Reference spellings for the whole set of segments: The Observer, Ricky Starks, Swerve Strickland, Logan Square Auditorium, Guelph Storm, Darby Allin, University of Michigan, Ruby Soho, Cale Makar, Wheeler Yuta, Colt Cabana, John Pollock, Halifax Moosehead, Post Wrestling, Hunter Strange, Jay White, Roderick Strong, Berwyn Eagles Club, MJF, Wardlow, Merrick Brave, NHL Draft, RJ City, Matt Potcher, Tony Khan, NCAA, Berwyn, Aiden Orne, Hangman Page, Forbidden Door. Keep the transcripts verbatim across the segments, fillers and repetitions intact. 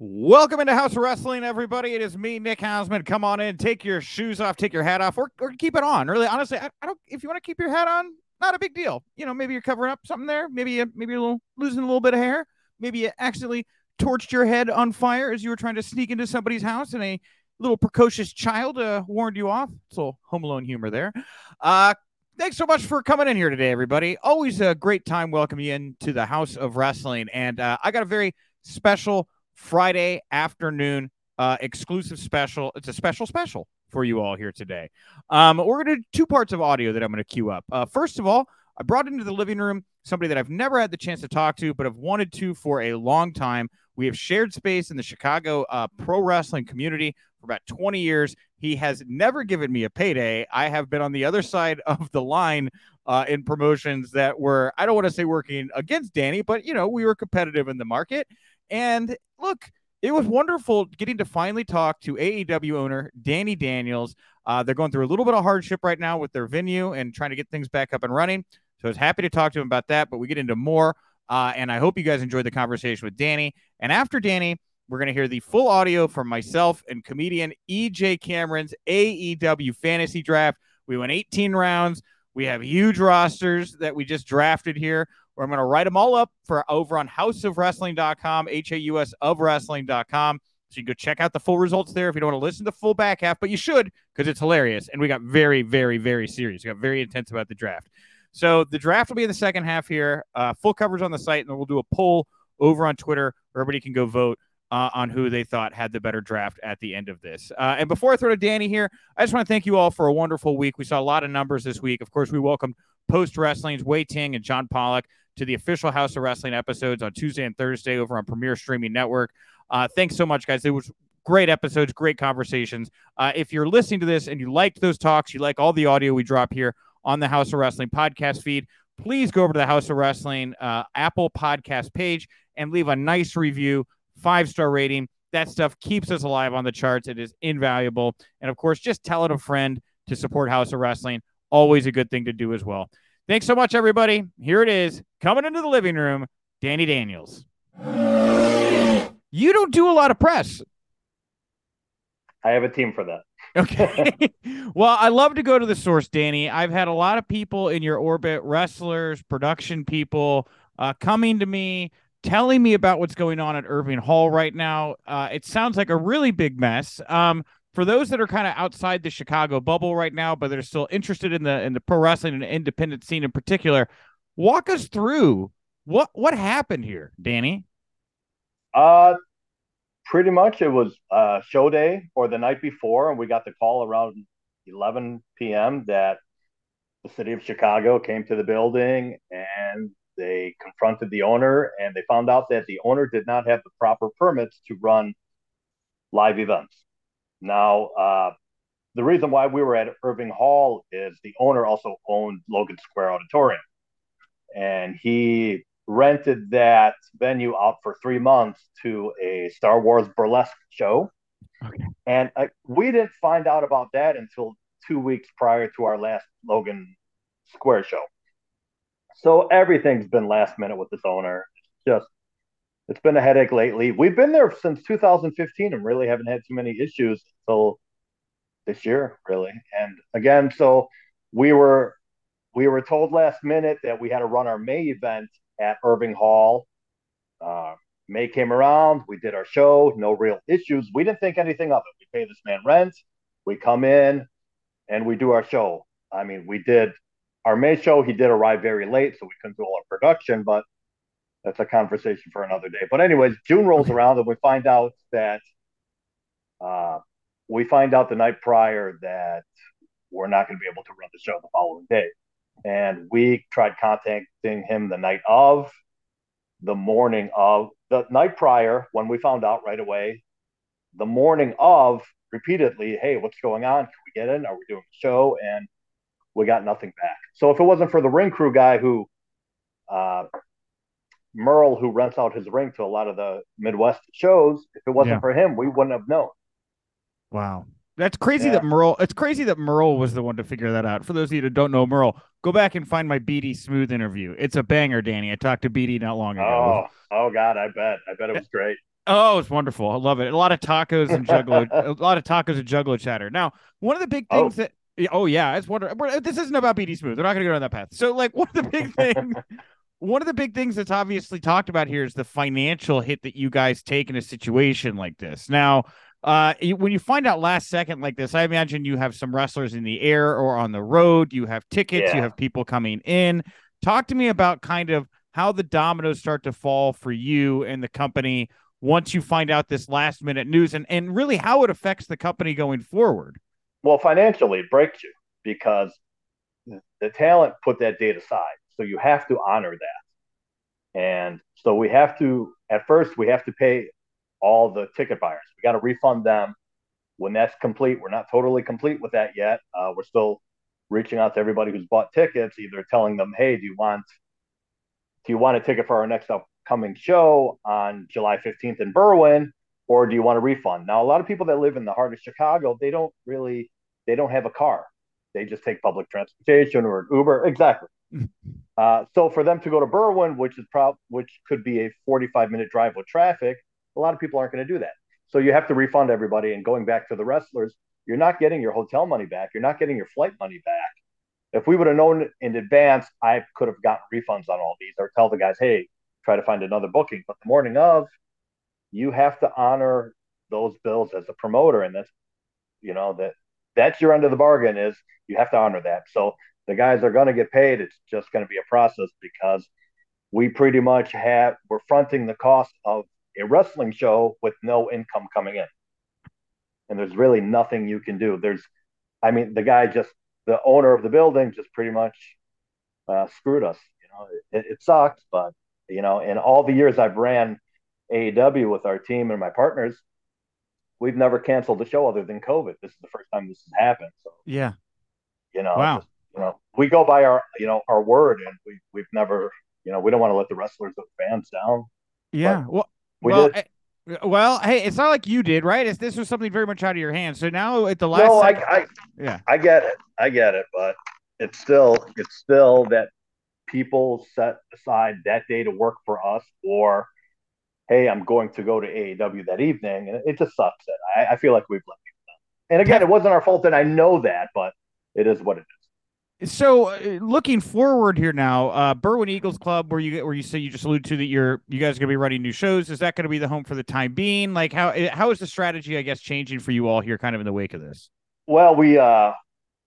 Welcome into House of Wrestling, everybody. It is me, Nick Hausman. Come on in. Take your shoes off. Take your hat off, or, or keep it on. Really, honestly, I, I don't. If you want to keep your hat on, not a big deal. You know, maybe you're covering up something there. Maybe you, maybe you're a little, losing a little bit of hair. Maybe you accidentally torched your head on fire as you were trying to sneak into somebody's house, and a little precocious child uh, warned you off. It's a little Home Alone humor there. Uh, thanks so much for coming in here today, everybody. Always a great time welcoming you into the House of Wrestling, and uh, I got a very special Friday afternoon uh, exclusive special. It's a special special for you all here today. Um, we're going to do two parts of audio that I'm going to queue up. Uh, first of all, I brought into the living room somebody that I've never had the chance to talk to, but I've wanted to for a long time. We have shared space in the Chicago uh, pro wrestling community for about twenty years. He has never given me a payday. I have been on the other side of the line uh, in promotions that were, I don't want to say working against Danny, but, you know, we were competitive in the market. And look, it was wonderful getting to finally talk to A E W owner Danny Daniels. Uh, they're going through a little bit of hardship right now with their venue and trying to get things back up and running. So I was happy to talk to him about that, but we get into more. Uh, and I hope you guys enjoyed the conversation with Danny. And after Danny, we're going to hear the full audio from myself and comedian E J. Cameron's A E W fantasy draft. We went eighteen rounds. We have huge rosters that we just drafted here. Where I'm going to write them all up for over on house of wrestling dot com, H A U S of wrestling dot com. So you can go check out the full results there if you don't want to listen to the full back half, but you should because it's hilarious. And we got very, very, very serious. We got very intense about the draft. So the draft will be in the second half here. Uh, full coverage on the site, and then we'll do a poll over on Twitter where everybody can go vote uh, on who they thought had the better draft at the end of this. Uh, and before I throw to Danny here, I just want to thank you all for a wonderful week. We saw a lot of numbers this week. Of course, we welcomed Post Wrestling's Wei Ting and John Pollock to the official House of Wrestling episodes on Tuesday and Thursday over on Premier Streaming Network. Uh, thanks so much, guys. It was great episodes, great conversations. Uh, if you're listening to this and you liked those talks, you like all the audio we drop here on the House of Wrestling podcast feed, please go over to the House of Wrestling uh, Apple podcast page and leave a nice review, five-star rating. That stuff keeps us alive on the charts. It is invaluable. And, of course, just tell it a friend to support House of Wrestling. Always a good thing to do as well. Thanks so much, everybody. Here it is, coming into the living room, Danny Daniels. You don't do a lot of press. I have a team for that. Okay. Well, I love to go to the source, Danny. I've had a lot of people in your orbit, wrestlers, production people, uh, coming to me, telling me about what's going on at Irving Hall right now. Uh, it sounds like a really big mess. Um, For those that are kind of outside the Chicago bubble right now, but they're still interested in the in the pro wrestling and independent scene in particular, walk us through what what happened here, Danny. Uh, pretty much it was uh, show day or the night before, and we got the call around eleven p.m. that the city of Chicago came to the building and they confronted the owner, and they found out that the owner did not have the proper permits to run live events. Now, uh, the reason why we were at Irving Hall is the owner also owned Logan Square Auditorium, and he rented that venue out for three months to a Star Wars burlesque show. Okay. And uh, we didn't find out about that until two weeks prior to our last Logan Square show. So everything's been last minute with this owner. It's just It's been a headache lately. We've been there since two thousand fifteen and really haven't had too many issues until this year, really. And again, so we were we were told last minute that we had to run our May event at Irving Hall. Uh, May came around. We did our show. No real issues. We didn't think anything of it. We pay this man rent. We come in, and we do our show. I mean, we did our May show. He did arrive very late, so we couldn't do all our production, but that's a conversation for another day. But anyways, June rolls around and we find out that uh, we find out the night prior that we're not going to be able to run the show the following day. And we tried contacting him the night of, the morning of, the night prior when we found out right away, the morning of repeatedly, hey, what's going on? Can we get in? Are we doing the show? And we got nothing back. So if it wasn't for the ring crew guy who uh, – Merle, who rents out his ring to a lot of the Midwest shows, if it wasn't yeah. for him, we wouldn't have known. Wow. That's crazy yeah. that Merle, it's crazy that Merle was the one to figure that out. For those of you that don't know Merle, go back and find my B D Smooth interview. It's a banger, Danny. I talked to B D not long ago. Oh, oh God, I bet. I bet it was great. Oh, it's wonderful. I love it. A lot of tacos and juggalo, a lot of tacos and juggalo chatter. Now, one of the big things oh. that, oh yeah, it's wonderful. This isn't about B D Smooth. They're not going to go down that path. So, like, one of the big things, one of the big things that's obviously talked about here is the financial hit that you guys take in a situation like this. Now, uh, when you find out last second like this, I imagine you have some wrestlers in the air or on the road. You have tickets. Yeah. You have people coming in. Talk to me about kind of how the dominoes start to fall for you and the company once you find out this last minute news, and, and really how it affects the company going forward. Well, financially, it breaks you because the talent put that date aside. So you have to honor that. And so we have to, at first, we have to pay all the ticket buyers. We got to refund them when that's complete. We're not totally complete with that yet. Uh, we're still reaching out to everybody who's bought tickets, either telling them, hey, do you want do you want a ticket for our next upcoming show on July fifteenth in Berwyn, or do you want a refund? Now, a lot of people that live in the heart of Chicago, they don't really, they don't have a car. They just take public transportation or an Uber. Exactly. uh, so for them to go to Berwyn, which is prob- which could be a forty-five minute drive with traffic, a lot of people aren't going to do that. So you have to refund everybody. And going back to the wrestlers, you're not getting your hotel money back. You're not getting your flight money back. If we would have known in advance, I could have gotten refunds on all these or tell the guys, hey, try to find another booking. But the morning of, you have to honor those bills as a promoter. And that's, you know, that that's your end of the bargain is you have to honor that. So the guys are going to get paid. It's just going to be a process because we pretty much have, we're fronting the cost of a wrestling show with no income coming in. And there's really nothing you can do. There's, I mean, the guy just, the owner of the building just pretty much uh, screwed us. You know, it, it sucks, but, you know, in all the years I've ran A E W with our team and my partners, we've never canceled a show other than COVID. This is the first time this has happened. So, yeah. You know, wow. just, you know, we go by our, you know, our word, and we, we've never, you know, we don't want to let the wrestlers or fans down. Yeah. Well, we well, did. I- Well, hey, it's not like you did, right? It's, this was something very much out of your hands. So now at the last, no, second, I, I, yeah, I get it, I get it, but it's still, it's still that people set aside that day to work for us, or hey, I'm going to go to A E W that evening, and it just sucks. It, I, I feel like we've let people down. And again, it wasn't our fault, and I know that, but it is what it is. So uh, looking forward here now, uh, Berwyn Eagles Club, where you where you say you just alluded to that you're you guys are gonna be running new shows. Is that going to be the home for the time being? Like how how is the strategy, I guess, changing for you all here, kind of in the wake of this? Well, we, uh,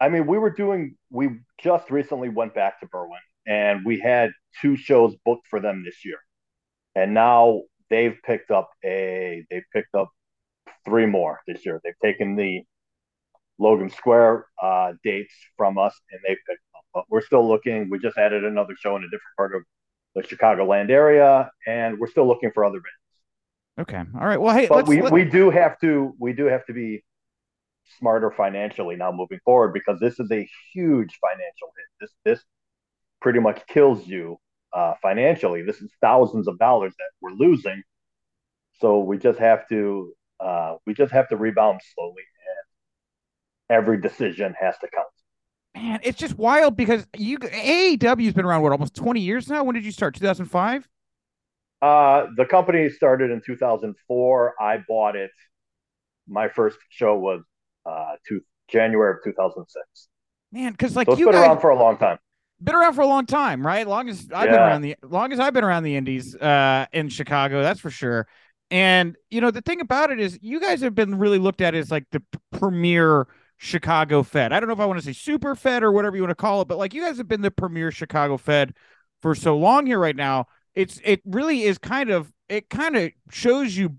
I mean, we were doing. We just recently went back to Berwyn, and we had two shows booked for them this year, and now they've picked up a they've picked up three more this year. They've taken the Logan Square uh, dates from us, and they picked them up. But we're still looking. We just added another show in a different part of the Chicagoland area, and we're still looking for other venues. Okay. All right. Well, hey, but let's, we let's... we do have to we do have to be smarter financially now moving forward, because this is a huge financial hit. This this pretty much kills you uh, financially. This is thousands of dollars that we're losing. So we just have to uh, we just have to rebound slowly. Every decision has to count. Man, it's just wild because you A E W's been around, what, almost twenty years now? When did you start, two thousand five? Uh, the company started in two thousand four. I bought it. My first show was uh, to January of two thousand six. Man, because like so you been guys, around for a long time. Been around for a long time, right? Long as I've yeah. been around the long as I've been around the Indies uh, in Chicago, that's for sure. And you know the thing about it is, you guys have been really looked at as like the premier Chicago Fed. I don't know if I want to say super Fed or whatever you want to call it, but like you guys have been the premier Chicago Fed for so long here right now. It's, it really is kind of, it kind of shows you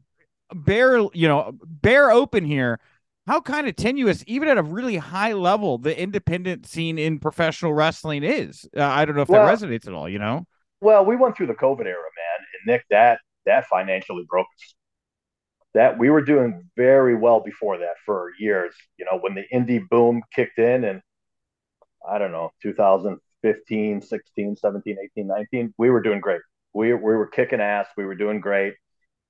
bare, you know, bare open here, how kind of tenuous, even at a really high level, the independent scene in professional wrestling is. Uh, I don't know if well, that resonates at all, you know? Well, we went through the COVID era, man. And Nick, that, that financially broke us. That we were doing very well before that for years, you know, when the indie boom kicked in and I don't know, two thousand fifteen, sixteen, seventeen, eighteen, nineteen, we were doing great. We, we were kicking ass. We were doing great.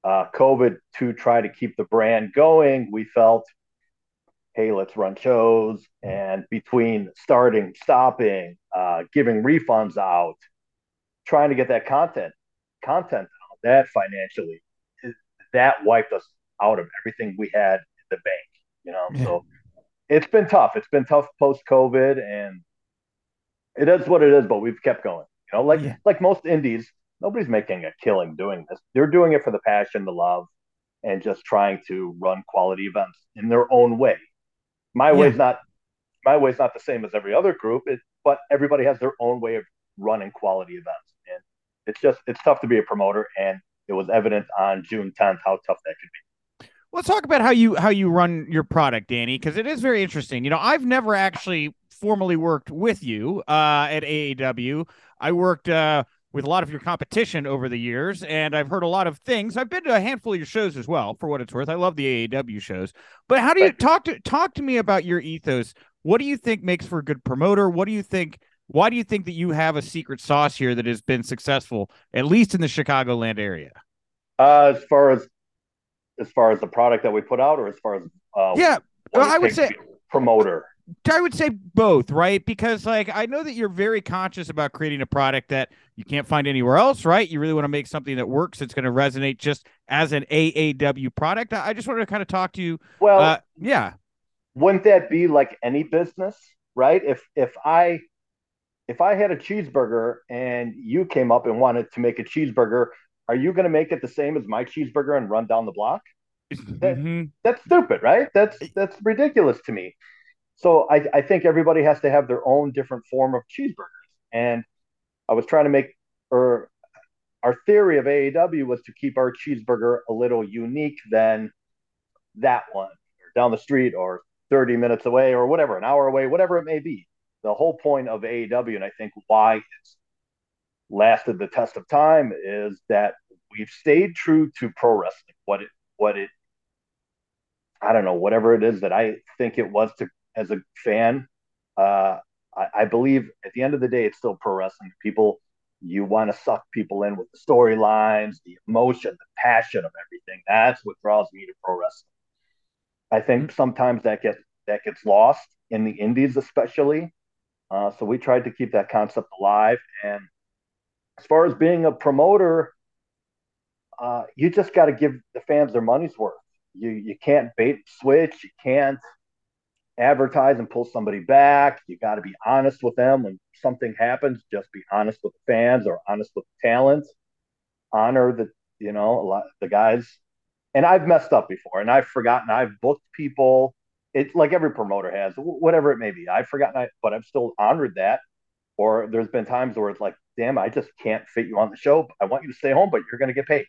Uh, COVID to try to keep the brand going. We felt, hey, let's run shows. And between starting, stopping, uh, giving refunds out, trying to get that content, content out, that financially that wiped us out of everything we had in the bank, you know. Yeah. So it's been tough. It's been tough post-COVID, and it is what it is, but we've kept going. You know, like yeah. like most indies, nobody's making a killing doing this. They're doing it for the passion, the love, and just trying to run quality events in their own way. My yeah. way's not my way's not the same as every other group, it, but everybody has their own way of running quality events. And it's just it's tough to be a promoter, and it was evident on June tenth how tough that could be. Let's talk about how you how you run your product, Danny, because it is very interesting. You know, I've never actually formally worked with you uh, at A E W. I worked uh, with a lot of your competition over the years, and I've heard a lot of things. I've been to a handful of your shows as well, for what it's worth. I love the A E W shows. But how do you talk to talk to me about your ethos? What do you think makes for a good promoter? What do you think? Why do you think that you have a secret sauce here that has been successful, at least in the Chicagoland area? Uh, as far as As far as the product that we put out, or as far as uh, yeah, well, I would say promoter. I would say both, right? Because like I know that you're very conscious about creating a product that you can't find anywhere else, right? You really want to make something that works. It's going to resonate just as an A A W product. I just wanted to kind of talk to you. Well, uh, yeah, wouldn't that be like any business, right? If if I if I had a cheeseburger and you came up and wanted to make a cheeseburger, are you going to make it the same as my cheeseburger and run down the block? That, mm-hmm. That's stupid, right? That's that's ridiculous to me. So I, I think everybody has to have their own different form of cheeseburgers. And I was trying to make, or our theory of A E W was to keep our cheeseburger a little unique than that one, or down the street, or thirty minutes away, or whatever, an hour away, whatever it may be. The whole point of A E W, and I think why it's lasted the test of time, is that we've stayed true to pro wrestling. What it, what it, I don't know, whatever it is that I think it was to, as a fan, uh, I, I believe at the end of the day, it's still pro wrestling. People, you want to suck people in with the storylines, the emotion, the passion of everything. That's what draws me to pro wrestling. I think sometimes that gets, that gets lost in the indies, especially. Uh, so we tried to keep that concept alive. And as far as being a promoter, uh, you just got to give the fans their money's worth. You you can't bait and switch. You can't advertise and pull somebody back. You got to be honest with them. When something happens, just be honest with the fans or honest with the talent. Honor the, you know, a lot the guys. And I've messed up before, and I've forgotten. I've booked people. It's like every promoter has, whatever it may be. I've forgotten, I, but I've still honored that. Or there's been times where it's like, damn, I just can't fit you on the show. I want you to stay home, but you're going to get paid.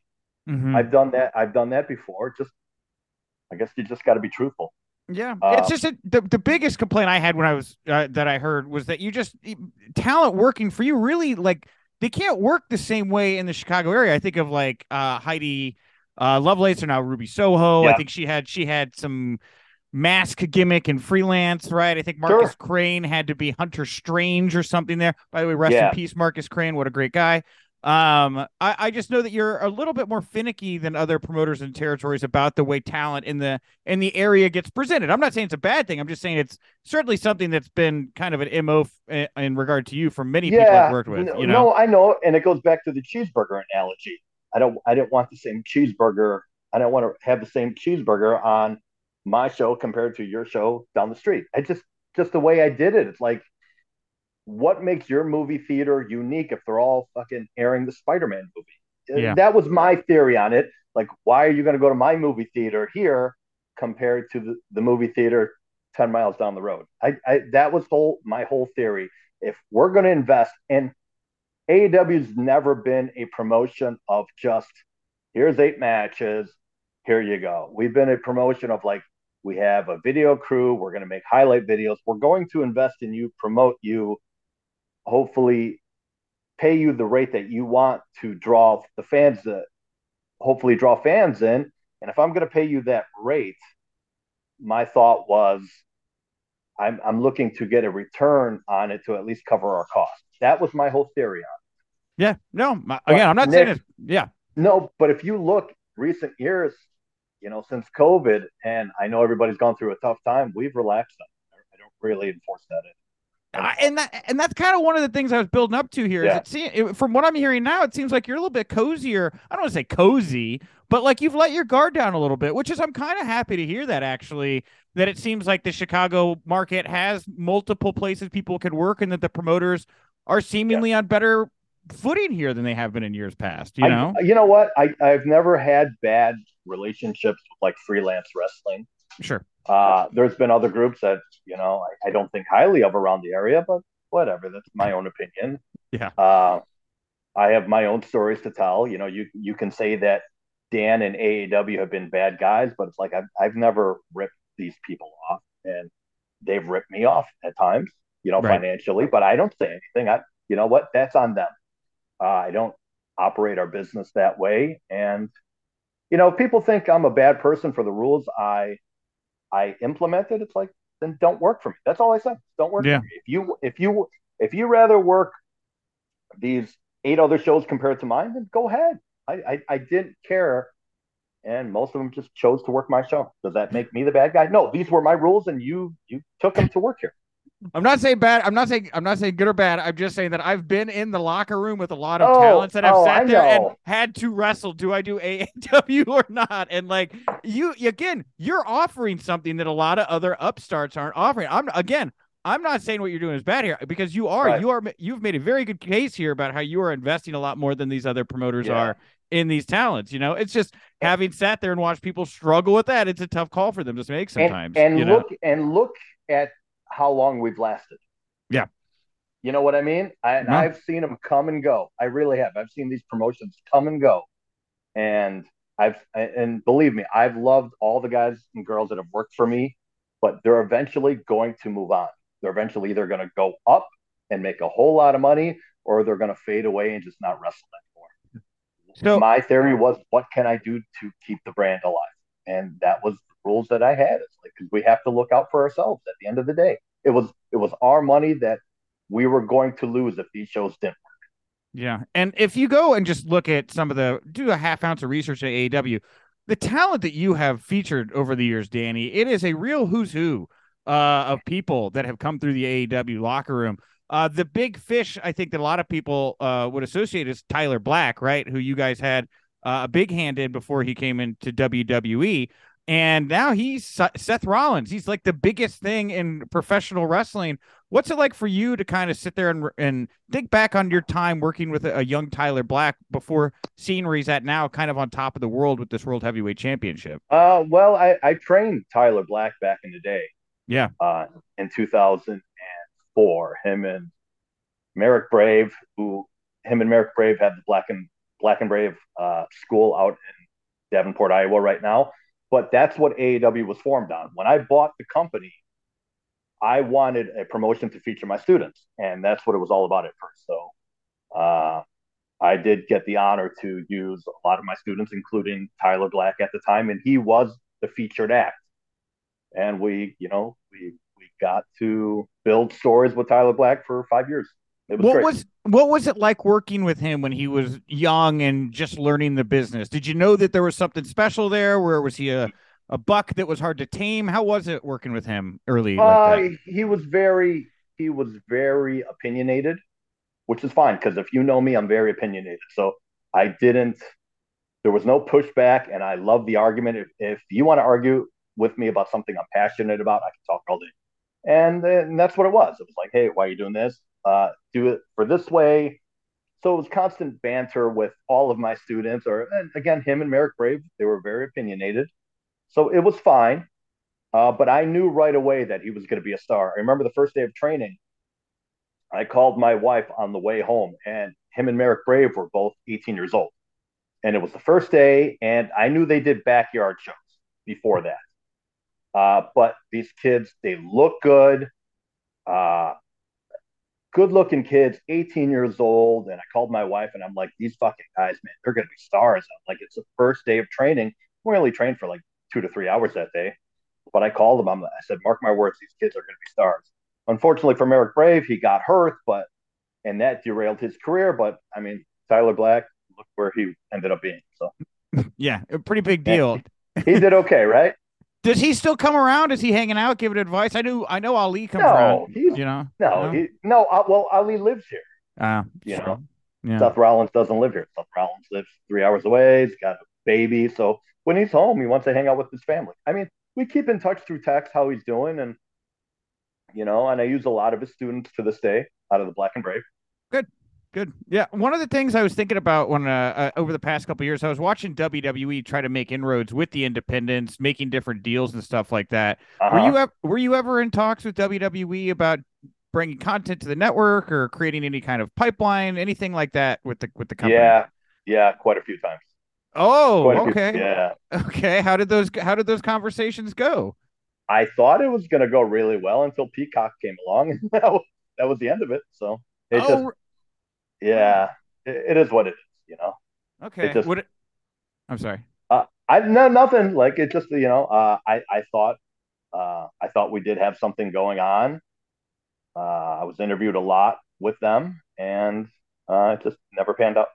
Mm-hmm. I've done that. I've done that before. Just, I guess you just got to be truthful. Yeah. Uh, it's just a, the, the biggest complaint I had when I was, uh, that I heard was that you just talent working for you really like they can't work the same way in the Chicago area. I think of like uh, Heidi uh, Lovelace or now Ruby Soho. Yeah. I think she had, she had some mask gimmick and freelance, right? I think Marcus sure. Crane had to be Hunter Strange or something there. By the way, rest yeah. in peace, Marcus Crane. What a great guy. Um, I, I just know that you're a little bit more finicky than other promoters and territories about the way talent in the in the area gets presented. I'm not saying it's a bad thing. I'm just saying it's certainly something that's been kind of an M O f- in regard to you from many yeah, people I've worked with. No, you know? No, I know. And it goes back to the cheeseburger analogy. I don't, I didn't want the same cheeseburger. I don't want to have the same cheeseburger on my show compared to your show down the street. I just, just the way I did it. It's like, what makes your movie theater unique if they're all fucking airing the Spider-Man movie? Yeah. That was my theory on it. Like, why are you going to go to my movie theater here compared to the, the movie theater ten miles down the road? I, I that was whole my whole theory. If we're going to invest, and A E W's never been a promotion of just, here's eight matches, here you go. We've been a promotion of like, we have a video crew. We're going to make highlight videos. We're going to invest in you, promote you, hopefully pay you the rate that you want to draw the fans, that hopefully draw fans in. And if I'm going to pay you that rate, my thought was I'm, I'm looking to get a return on it to at least cover our costs. That was my whole theory on it. Yeah. No, my, again, I'm not Nick, saying it. Yeah. No, but if you look recent years, you know, since COVID, and I know everybody's gone through a tough time, we've relaxed them. I don't really enforce that. I, and that and that's kind of one of the things I was building up to here. Yeah. Is it, it, from what I'm hearing now, it seems like you're a little bit cozier. I don't want to say cozy, but like you've let your guard down a little bit, which is I'm kind of happy to hear that, actually, that it seems like the Chicago market has multiple places people can work and that the promoters are seemingly yeah. on better footing here than they have been in years past. You know, I, you know what? I, I've never had bad relationships with like freelance wrestling. Sure. Uh, there's been other groups that, you know, I, I don't think highly of around the area, but whatever. That's my own opinion. Yeah. Uh, I have my own stories to tell. You know, you, you can say that Dan and A E W have been bad guys, but it's like I've, I've never ripped these people off, and they've ripped me off at times, you know, right. financially, but I don't say anything. I, you know what? That's on them. Uh, I don't operate our business that way. And, you know, people think I'm a bad person for the rules I I implemented. It's like, then don't work for me. That's all I said. Don't work yeah. for me. If you if you if you rather work these eight other shows compared to mine, then go ahead. I, I I didn't care, and most of them just chose to work my show. Does that make me the bad guy? No, these were my rules, and you you took them to work here. I'm not saying bad. I'm not saying I'm not saying good or bad. I'm just saying that I've been in the locker room with a lot of oh, talents that have oh, sat I there know. and had to wrestle. Do I do A A W or not? And like you, again, you're offering something that a lot of other upstarts aren't offering. I'm again, I'm not saying what you're doing is bad here, because you are, right. you are, you've made a very good case here about how you are investing a lot more than these other promoters yeah. are in these talents. You know, it's just having sat there and watched people struggle with that. It's a tough call for them to make sometimes. And, and you know? look and look at how long we've lasted. Yeah. You know what I mean? I, and yeah. I've seen them come and go. I really have. I've seen these promotions come and go. And I've, and believe me, I've loved all the guys and girls that have worked for me, but they're eventually going to move on. They're eventually either going to go up and make a whole lot of money, or they're going to fade away and just not wrestle anymore. So my theory was, what can I do to keep the brand alive? And that was the rules that I had. It's like, because we have to look out for ourselves at the end of the day. It was it was our money that we were going to lose if these shows didn't work. Yeah. And if you go and just look at some of the, do a half ounce of research at A E W, the talent that you have featured over the years, Danny, it is a real who's who uh, of people that have come through the A E W locker room. Uh, the big fish, I think that a lot of people uh, would associate is Tyler Black, right? Who you guys had Uh, a big hand in before he came into W W E. And now he's Seth Rollins. He's like the biggest thing in professional wrestling. What's it like for you to kind of sit there and and think back on your time working with a, a young Tyler Black before seeing where he's at now, kind of on top of the world with this World Heavyweight Championship? Uh, well, I, I trained Tyler Black back in the day. Yeah. Uh, in two thousand four, him and Merrick Brave, who him and Merrick Brave had the Black and Black and Brave uh, school out in Davenport, Iowa right now. But that's what A E W was formed on. When I bought the company, I wanted a promotion to feature my students. And that's what it was all about at first. So uh, I did get the honor to use a lot of my students, including Tyler Black at the time. And he was the featured act. And we, you know, we, we got to build stories with Tyler Black for five years. It was what great. was what was it like working with him when he was young and just learning the business? Did you know that there was something special there? Where was he a, a buck that was hard to tame? How was it working with him early? Uh, like that? He was very he was very opinionated, which is fine, because if you know me, I'm very opinionated. So I didn't. There was no pushback, and I love the argument. If if you want to argue with me about something I'm passionate about, I can talk all day. And, and that's what it was. It was like, hey, why are you doing this? Uh, do it for this way. So it was constant banter with all of my students, or and again, him and Merrick Brave, they were very opinionated. So it was fine. Uh, but I knew right away that he was going to be a star. I remember the first day of training, I called my wife on the way home, and him and Merrick Brave were both eighteen years old. And it was the first day, and I knew they did backyard shows before that. Uh, but these kids, they look good. Uh, Good-looking kids, eighteen years old, and I called my wife, and I'm like, these fucking guys, man, they're going to be stars. I'm like, it's the first day of training. We only trained for like two to three hours that day, but I called them. I'm, I said, mark my words, these kids are going to be stars. Unfortunately for Merrick Brave, he got hurt, but and that derailed his career, but, I mean, Tyler Black, look where he ended up being. So, yeah, a pretty big deal. He did okay, right? Does he still come around? Is he hanging out, giving advice? I do. I know Ali comes no, around. He's, you know, no, you know? He, no. Uh, well, Ali lives here. Uh, you sure. know, yeah. Seth Rollins doesn't live here. Seth Rollins lives three hours away. He's got a baby, so when he's home, he wants to hang out with his family. I mean, we keep in touch through text how he's doing, and you know, and I use a lot of his students to this day out of the Black and Brave. Good. Good. Yeah. One of the things I was thinking about when uh, uh, over the past couple of years, I was watching W W E try to make inroads with the independents, making different deals and stuff like that. Uh-huh. Were you ever, were you ever in talks with W W E about bringing content to the network or creating any kind of pipeline, anything like that with the with the company? Yeah. Yeah. Quite a few times. Oh, okay. Few, yeah. Okay. How did those how did those conversations go? I thought it was going to go really well until Peacock came along. That was the end of it. So it oh, just. Yeah, it, it is what it is, you know. Okay. It just, Would it, I'm sorry. Uh, I no nothing. Like it just, you know. Uh, I I thought, uh, I thought we did have something going on. Uh, I was interviewed a lot with them, and uh, it just never panned out.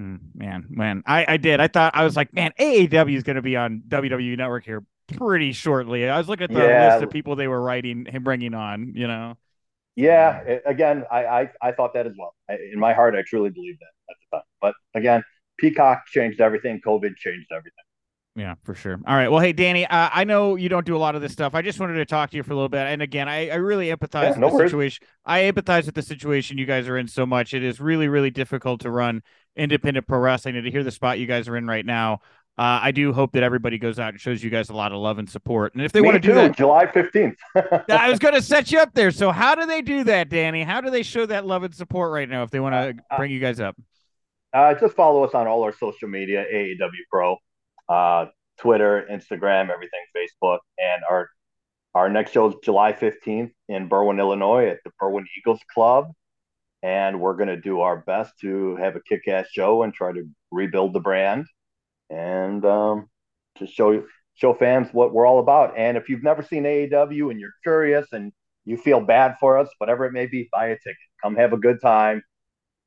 Mm, man, man, I I did. I thought I was like, man, A A W is going to be on W W E Network here pretty shortly. I was looking at the yeah. list of people they were writing and bringing on, you know. Yeah, it, again, I, I I thought that as well. I, in my heart, I truly believed that at the time. But again, Peacock changed everything. COVID changed everything. Yeah, for sure. All right. Well, hey, Danny, uh, I know you don't do a lot of this stuff. I just wanted to talk to you for a little bit. And again, I, I really empathize yeah, with no the worries. situation. I empathize with the situation you guys are in so much. It is really, really difficult to run independent pro wrestling. And to hear the spot you guys are in right now, uh, I do hope that everybody goes out and shows you guys a lot of love and support. And if they Me want to too, do that, July fifteenth. I was going to set you up there. So how do they do that, Danny? How do they show that love and support right now if they want to uh, bring you guys up? Uh, just follow us on all our social media, A A W Pro, uh, Twitter, Instagram, everything, Facebook. And our our next show is July fifteenth in Berwyn, Illinois at the Berwyn Eagles Club. And we're going to do our best to have a kick-ass show and try to rebuild the brand. And um, just show show fans what we're all about. And if you've never seen A E W and you're curious and you feel bad for us, whatever it may be, buy a ticket. Come have a good time,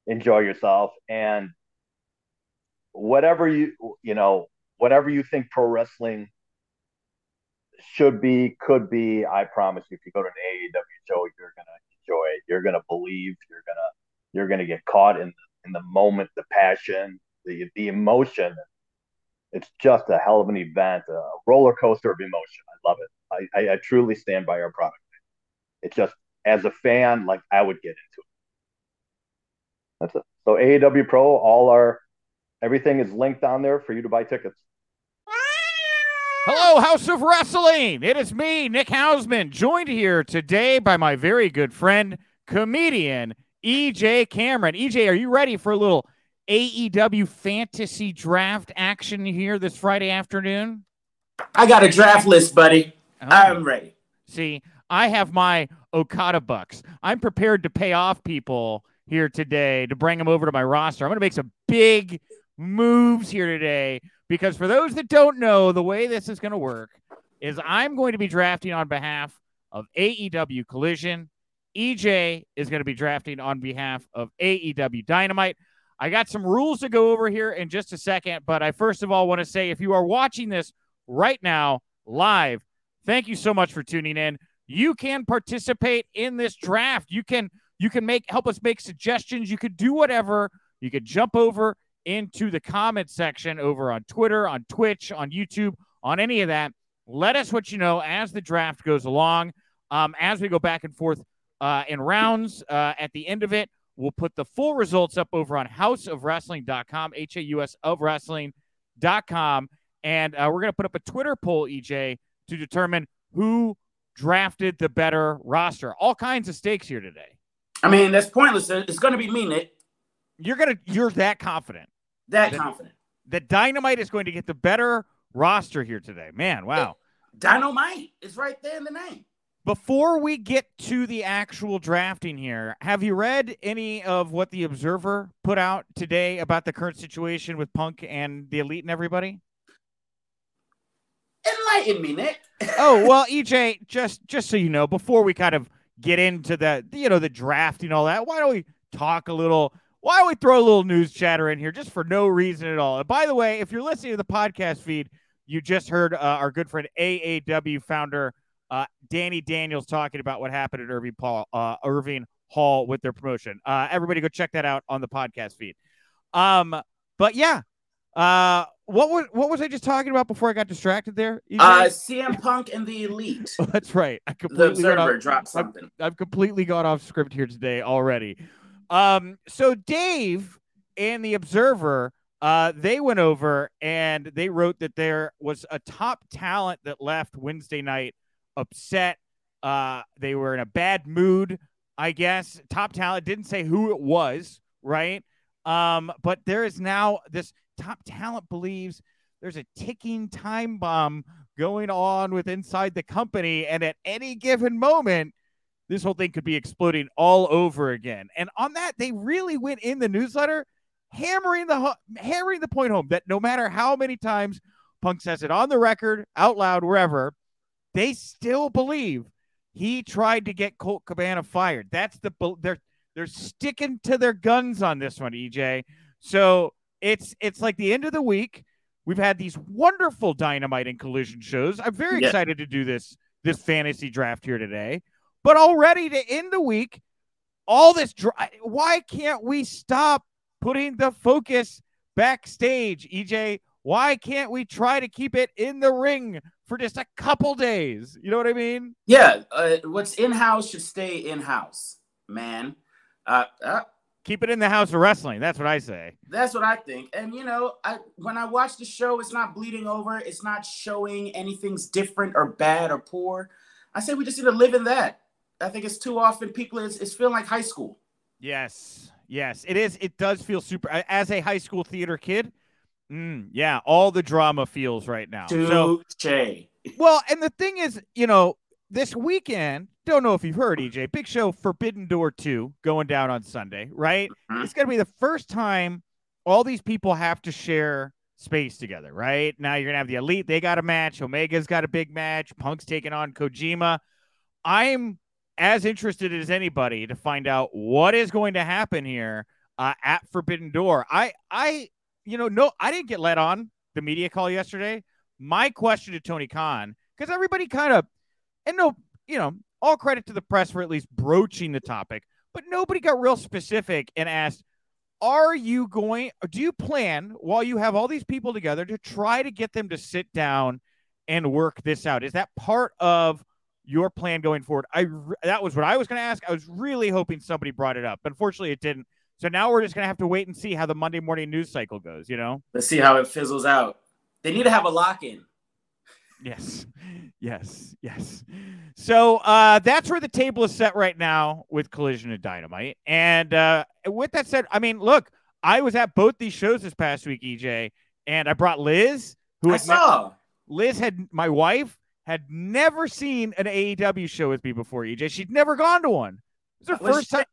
enjoy yourself, and whatever you you know whatever you think pro wrestling should be, could be. I promise you, if you go to an A E W show, you're gonna enjoy it. You're gonna believe. You're gonna you're gonna get caught in in the moment, the passion, the the emotion. It's just a hell of an event, a roller coaster of emotion. I love it. I, I, I truly stand by our product. It's just, as a fan, like I would get into it. That's it. So A E W Pro, all our, everything is linked on there for you to buy tickets. Hello, House of Wrestling. It is me, Nick Hausman, joined here today by my very good friend, comedian, E J. Cameron. E J, are you ready for a little A E W fantasy draft action here this Friday afternoon? I got a draft list, buddy. Oh. I'm ready. See, I have my Okada bucks. I'm prepared to pay off people here today to bring them over to my roster. I'm going to make some big moves here today because for those that don't know, the way this is going to work is I'm going to be drafting on behalf of A E W Collision. E J is going to be drafting on behalf of A E W Dynamite. I got some rules to go over here in just a second, but I first of all want to say if you are watching this right now live, thank you so much for tuning in. You can participate in this draft. You can you can make help us make suggestions. You could do whatever. You could jump over into the comment section over on Twitter, on Twitch, on YouTube, on any of that. Let us what you know as the draft goes along, um, as we go back and forth uh, in rounds uh, at the end of it. We'll put the full results up over on house of wrestling dot com, H A U S of wrestling dot com. And uh, we're going to put up a Twitter poll, E J, to determine who drafted the better roster. All kinds of stakes here today. I mean, that's pointless. It's going to be me, Nick. You're going to, you're that confident. That, that confident. That Dynamite is going to get the better roster here today. Man, wow. It, Dynamite is right there in the name. Before we get to the actual drafting here, have you read any of what The Observer put out today about the current situation with Punk and the Elite and everybody? Enlighten me, Nick. Oh, well, E J, just just so you know, before we kind of get into the, you know, the draft and all that, why don't we talk a little, why don't we throw a little news chatter in here just for no reason at all? And by the way, if you're listening to the podcast feed, You just heard uh, our good friend A A W founder uh, Danny Daniels talking about what happened at Irving, Paul, uh, Irving Hall with their promotion. Uh, everybody go check that out on the podcast feed. Um, but, yeah, uh, what, was, what was I just talking about before I got distracted there? Uh, C M Punk and the Elite. Oh, that's right. I completely the Observer off, dropped something. I've, I've completely gone off script here today already. Um, so Dave and the Observer, Uh, they went over and they wrote that there was a top talent that left Wednesday night upset. Uh, they were in a bad mood, I guess. Top talent didn't say who it was, right? Um, but there is now this top talent believes there's a ticking time bomb going on with inside the company. And at any given moment, this whole thing could be exploding all over again. And on that, they really went in the newsletter hammering the ho- hammering the point home that no matter how many times Punk says it on the record, out loud, wherever, they still believe he tried to get Colt Cabana fired. That's the they're they're sticking to their guns on this one, E J. So it's it's like the end of the week. We've had these wonderful Dynamite and Collision shows. I'm very yeah. excited to do this this fantasy draft here today. But already to end the week, all this dry- why can't we stop putting the focus backstage, E J? Why can't we try to keep it in the ring for just a couple days? You know what I mean? Yeah, uh, what's in-house should stay in-house, man. Uh, uh, keep it in the house of wrestling. That's what I say. That's what I think. And, you know, I, when I watch the show, it's not bleeding over. It's not showing anything's different or bad or poor. I say we just need to live in that. I think it's too often people, it's, it's feeling like high school. Yes. Yes, it is. It does feel super. As a high school theater kid, mm, yeah, all the drama feels right now. So, well, and the thing is, you know, this weekend, don't know if you've heard, E J, Big Show Forbidden Door two going down on Sunday, right? Mm-hmm. It's going to be the first time all these people have to share space together, right? Now you're going to have the Elite. They got a match. Omega's got a big match. Punk's taking on Kojima. I'm as interested as anybody to find out what is going to happen here uh, at Forbidden Door. I, I, you know, no, I didn't get let on the media call yesterday. My question to Tony Khan, because everybody kind of, and no, you know, all credit to the press for at least broaching the topic, but nobody got real specific and asked, are you going, do you plan while you have all these people together to try to get them to sit down and work this out? Is that part of your plan going forward? I that was what I was going to ask. I was really hoping somebody brought it up. Unfortunately, it didn't. So now we're just going to have to wait and see how the Monday morning news cycle goes, you know? Let's see how it fizzles out. They need to have a lock-in. Yes. Yes. Yes. So uh, that's where the table is set right now with Collision and Dynamite. And uh, with that said, I mean, look, I was at both these shows this past week, E J, and I brought Liz. Who I saw. My, Liz had my wife. Had never seen an A E W show with me before, E J. She'd never gone to one. It was her was first she... time.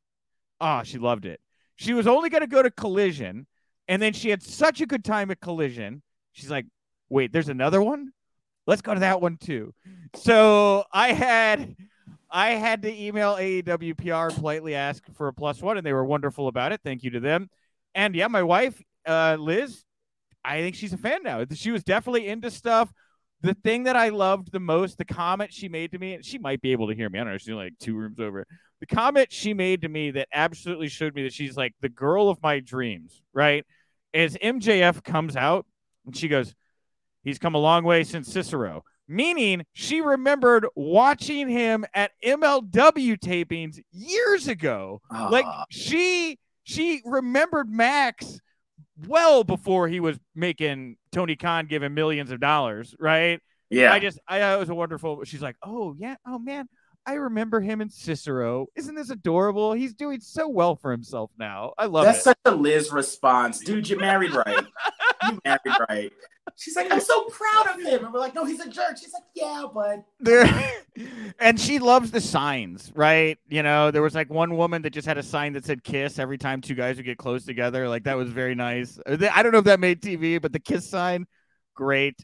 Oh, she loved it. She was only going to go to Collision, and then she had such a good time at Collision. She's like, wait, there's another one? Let's go to that one, too. So I had I had to email A E W P R and politely ask for a plus one, and they were wonderful about it. Thank you to them. And, yeah, my wife, uh, Liz, I think she's a fan now. She was definitely into stuff. The thing that I loved the most, the comment she made to me, and she might be able to hear me. I don't know. She's like two rooms over. The comment she made to me that absolutely showed me that she's like the girl of my dreams, right? As M J F comes out and she goes, he's come a long way since Cicero, meaning she remembered watching him at M L W tapings years ago. Uh. Like she, she remembered Max well before he was making Tony Khan giving millions of dollars, right? Yeah. I just, I it was a wonderful, she's like, oh, yeah, oh, man, I remember him in Cicero. Isn't this adorable? He's doing so well for himself now. I love That's it. That's such a Liz response. Dude, you married right. You married right. She's like, I'm so proud of him. And we're like, no, he's a jerk. She's like, yeah, bud. And she loves the signs, right? You know, there was like one woman that just had a sign that said kiss every time two guys would get close together. Like, that was very nice. I don't know if that made T V, but the kiss sign, great.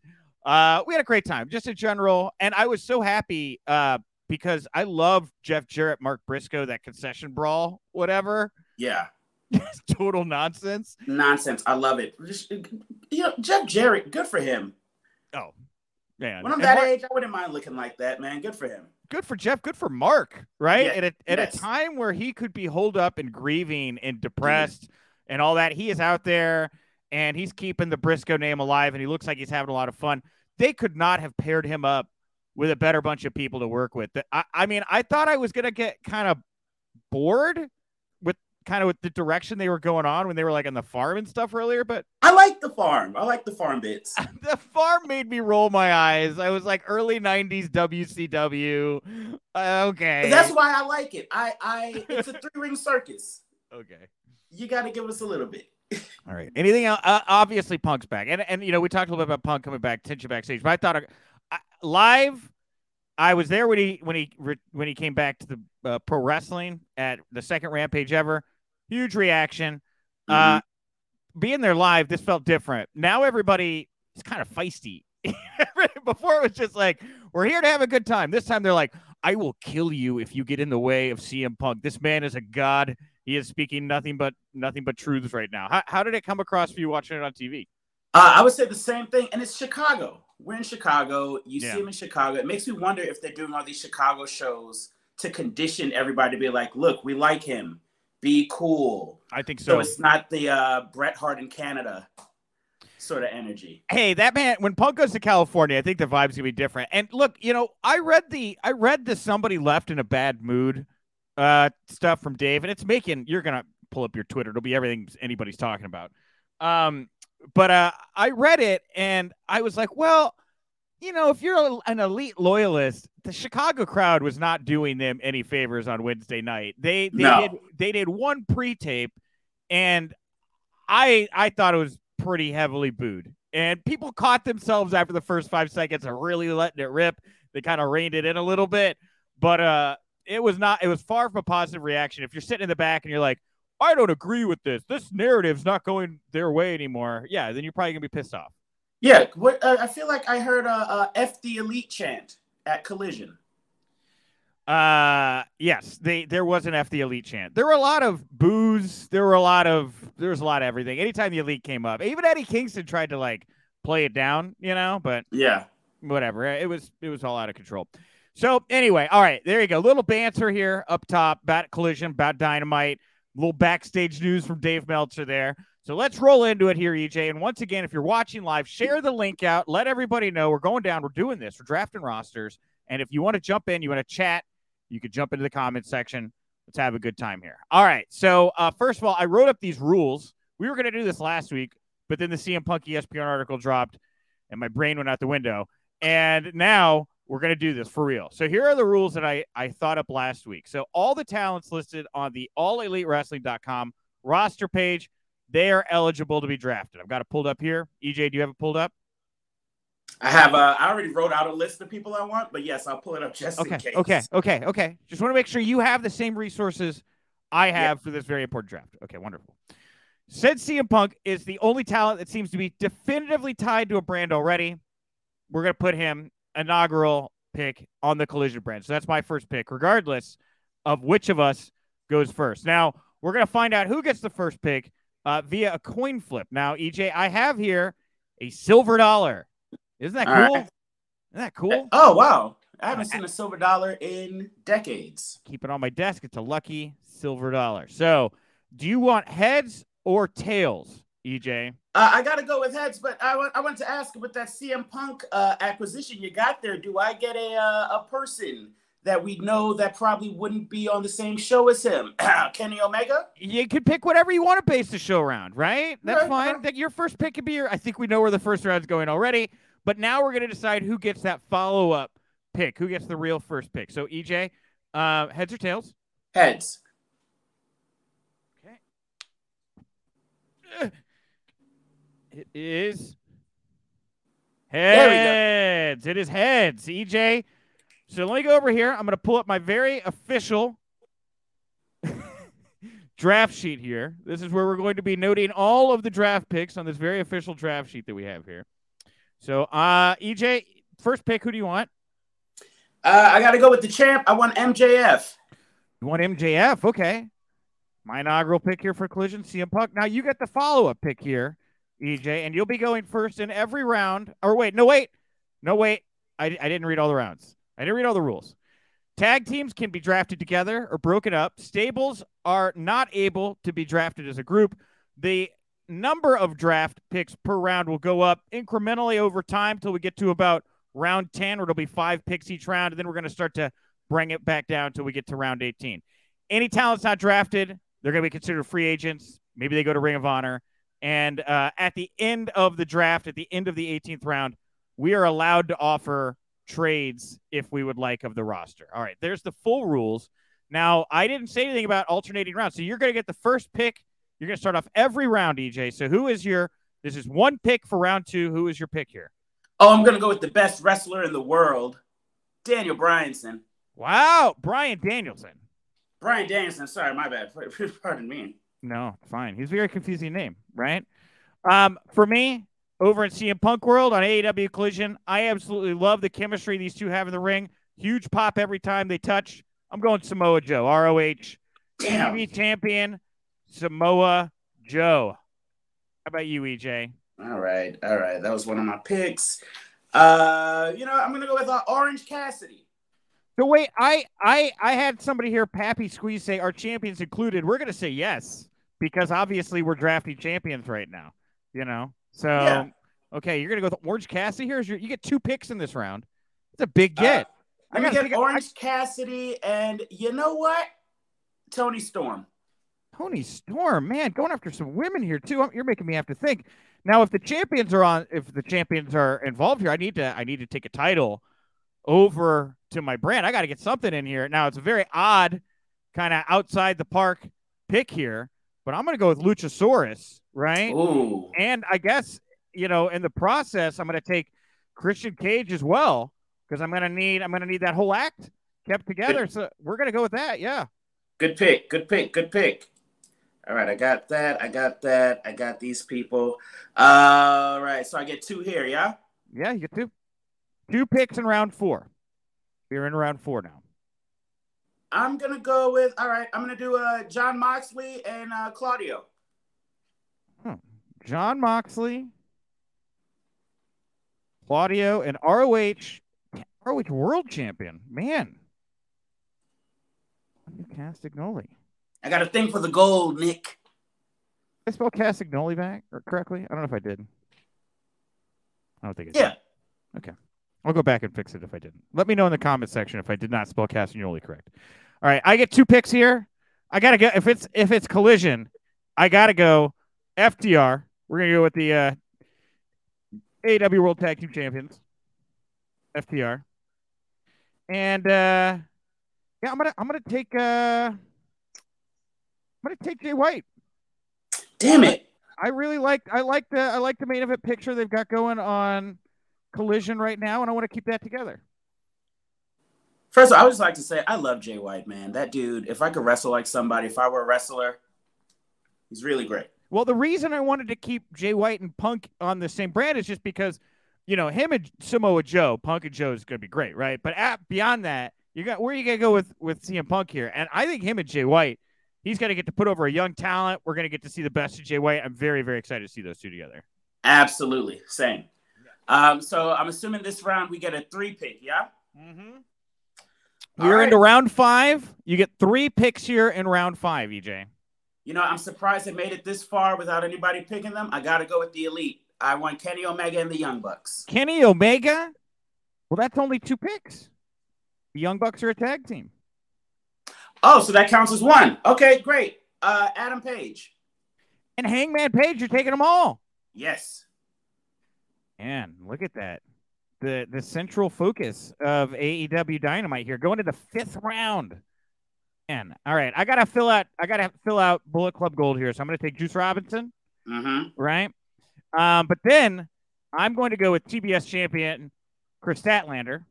Uh, we had a great time, just in general. And I was so happy uh, because I love Jeff Jarrett, Mark Briscoe, that concession brawl, whatever. Yeah. Total nonsense. Nonsense. I love it. You know, Jeff Jarrett, good for him. Oh, man. When I'm and that Mark, age, I wouldn't mind looking like that, man. Good for him. Good for Jeff. Good for Mark, right? Yeah. At, a, at yes. a time where he could be holed up and grieving and depressed yeah. and all that, he is out there and he's keeping the Briscoe name alive and he looks like he's having a lot of fun. They could not have paired him up with a better bunch of people to work with. I, I mean, I thought I was going to get kind of bored with kind of with the direction they were going on when they were like on the farm and stuff earlier, but I like the farm. I like the farm bits. The farm made me roll my eyes. I was like early nineties W C W. Uh, okay. That's why I like it. I, I, it's a three ring circus. Okay. You got to give us a little bit. All right. Anything else? Uh, obviously Punk's back. And, and, you know, we talked a little bit about Punk coming back, tension backstage, but I thought I, I, live, I was there when he, when he, when he came back to the uh, pro wrestling at the second Rampage ever. Huge reaction. Mm-hmm. Uh, being there live, this felt different. Now everybody is kind of feisty. Before it was just like, we're here to have a good time. This time they're like, I will kill you if you get in the way of C M Punk. This man is a god. He is speaking nothing but nothing but truths right now. How, how did it come across for you watching it on T V? Uh, I would say the same thing. And it's Chicago. We're in Chicago. You yeah. see him in Chicago. It makes me wonder if they're doing all these Chicago shows to condition everybody to be like, look, we like him. Be cool. I think so. So it's not the uh, Bret Hart in Canada sort of energy. Hey, that man, when Punk goes to California, I think the vibe's going to be different. And look, you know, I read the I read the somebody left in a bad mood uh, stuff from Dave, and it's making, you're going to pull up your Twitter. It'll be everything anybody's talking about. Um, But uh, I read it, and I was like, well, you know, if you're a, an elite loyalist, the Chicago crowd was not doing them any favors on Wednesday night. They they no. did they did one pre-tape, and I I thought it was pretty heavily booed. And people caught themselves after the first five seconds of really letting it rip. They kind of reined it in a little bit. But uh, it was not. It was far from a positive reaction. If you're sitting in the back and you're like, I don't agree with this. This narrative's not going their way anymore. Yeah, then you're probably going to be pissed off. Yeah, what, uh, I feel like I heard a, a F the Elite chant at Collision. Uh, yes, they there was an F the Elite chant. There were a lot of boos. There were a lot of there was a lot of everything. Anytime the Elite came up, even Eddie Kingston tried to like play it down, you know. But yeah, whatever. It was it was all out of control. So anyway, all right, there you go. Little banter here up top about Collision, about Dynamite. Little backstage news from Dave Meltzer there. So let's roll into it here, E J. And once again, if you're watching live, share the link out. Let everybody know we're going down. We're doing this. We're drafting rosters. And if you want to jump in, you want to chat, you can jump into the comments section. Let's have a good time here. All right. So uh, first of all, I wrote up these rules. We were going to do this last week, but then the C M Punk E S P N article dropped and my brain went out the window. And now we're going to do this for real. So here are the rules that I, I thought up last week. So all the talents listed on the all elite wrestling dot com roster page, they are eligible to be drafted. I've got it pulled up here. E J, do you have it pulled up? I have. Uh, I already wrote out a list of people I want, but yes, I'll pull it up just okay, in case. Okay, okay, okay. Just want to make sure you have the same resources I have yeah. for this very important draft. Okay, wonderful. Since C M Punk is the only talent that seems to be definitively tied to a brand already, we're going to put him inaugural pick on the Collision brand. So that's my first pick, regardless of which of us goes first. Now, we're going to find out who gets the first pick uh, via a coin flip. Now, E J, I have here a silver dollar. Isn't that All cool? Right. Isn't that cool? Oh, wow. I haven't uh, seen a silver dollar in decades. Keep it on my desk. It's a lucky silver dollar. So do you want heads or tails, E J? Uh, I got to go with heads, but I, w- I wanted to ask with that C M Punk uh, acquisition you got there, do I get a uh, a person that we know that probably wouldn't be on the same show as him? Kenny Omega? You could pick whatever you want to base the show around, right? That's right, fine. Right. Your first pick could be your, I think we know where the first round's going already, but now we're going to decide who gets that follow-up pick, who gets the real first pick. So, E J, uh, heads or tails? Heads. Okay. Uh. It is heads. It is heads, E J. So let me go over here. I'm going to pull up my very official draft sheet here. This is where we're going to be noting all of the draft picks on this very official draft sheet that we have here. So, uh, E J, first pick, who do you want? Uh, I got to go with the champ. I want M J F. You want M J F? Okay. My inaugural pick here for Collision, C M Punk. Now you get the follow-up pick here, E J, and you'll be going first in every round. Or wait, no, wait. No, wait. I, I didn't read all the rounds. I didn't read all the rules. Tag teams can be drafted together or broken up. Stables are not able to be drafted as a group. The number of draft picks per round will go up incrementally over time till we get to about round ten, where it'll be five picks each round, and then we're going to start to bring it back down until we get to round eighteen. Any talent's not drafted, they're going to be considered free agents. Maybe they go to Ring of Honor. And uh, at the end of the draft, at the end of the eighteenth round, we are allowed to offer trades if we would like of the roster. All right, there's the full rules. Now, I didn't say anything about alternating rounds. So you're going to get the first pick. You're going to start off every round, E J. So who is your – this is one pick for round two. Who is your pick here? Oh, I'm going to go with the best wrestler in the world, Daniel Bryanson. Wow, Bryan Danielson. Bryan Danielson. Sorry, my bad. Pardon me. No, fine. He's a very confusing name, right? Um, for me, over in C M Punk World on A E W Collision, I absolutely love the chemistry these two have in the ring. Huge pop every time they touch. I'm going Samoa Joe, R O H. Damn. T V champion. Samoa Joe. How about you, E J? All right. All right. That was one of my picks. Uh, you know, I'm going to go with uh, Orange Cassidy. So wait, I, I, I had somebody here, Pappy Squeeze, say our champions included. We're going to say yes, because obviously we're drafting champions right now, you know? So, yeah. Okay, you're going to go with Orange Cassidy here. Is your, you get two picks in this round. It's a big get. Uh, I got to get Orange I, Cassidy and you know what? Tony Storm. Tony Storm, man, going after some women here too. You're making me have to think. Now, if the champions are on, if the champions are involved here, I need to, I need to take a title over to my brand. I got to get something in here. Now, it's a very odd kind of outside the park pick here, but I'm going to go with Luchasaurus, right? Ooh. And I guess, you know, in the process, I'm going to take Christian Cage as well, because I'm going to need, I'm going to need that whole act kept together. Good. So we're going to go with that. Yeah. Good pick. Good pick. Good pick. All right, I got that. I got that. I got these people. Uh, all right, so I get two here, yeah? Yeah, you get two. Two picks in round four. We're in round four now. I'm going to go with, all right, I'm going to do uh, John Moxley and uh, Claudio. Hmm. John Moxley, Claudio, and R O H. R O H World Champion. Man. Castagnoli. I got a thing for the gold, Nick. Did I spell Castagnoli back or correctly? I don't know if I did. I don't think I did. Yeah. Okay. I'll go back and fix it if I didn't. Let me know in the comment section if I did not spell Castagnoli correct. All right. I get two picks here. I gotta go if it's if it's collision, I gotta go F T R. We're gonna go with the uh, A E W World Tag Team Champions. F T R. And uh, yeah, I'm gonna I'm gonna take uh I'm gonna take Jay White. Damn it! I really like I like the I like the main event picture they've got going on Collision right now, and I want to keep that together. First of all, I would just like to say I love Jay White, man. That dude, if I could wrestle like somebody, if I were a wrestler, he's really great. Well, the reason I wanted to keep Jay White and Punk on the same brand is just because, you know, him and Samoa Joe, Punk and Joe is gonna be great, right? But at, beyond that, you got where are you gonna go with with C M Punk here? And I think him and Jay White. He's going to get to put over a young talent. We're going to get to see the best of Jay White. I'm very, very excited to see those two together. Absolutely. Same. Yeah. Um, so I'm assuming this round we get a three pick, yeah? Mm-hmm. We're right into round five. You get three picks here in round five, E J. You know, I'm surprised they made it this far without anybody picking them. I got to go with the Elite. I want Kenny Omega and the Young Bucks. Kenny Omega? Well, that's only two picks. The Young Bucks are a tag team. Oh, so that counts as one. Okay, great. Uh, Adam Page. And Hangman Page, you're taking them all. Yes. Man, look at that. The the central focus of A E W Dynamite here. Going to the fifth round. Man, all right. I gotta fill out I gotta fill out Bullet Club Gold here. So I'm gonna take Juice Robinson. Mm-hmm. Right. Um, but then I'm going to go with T B S champion Chris Statlander.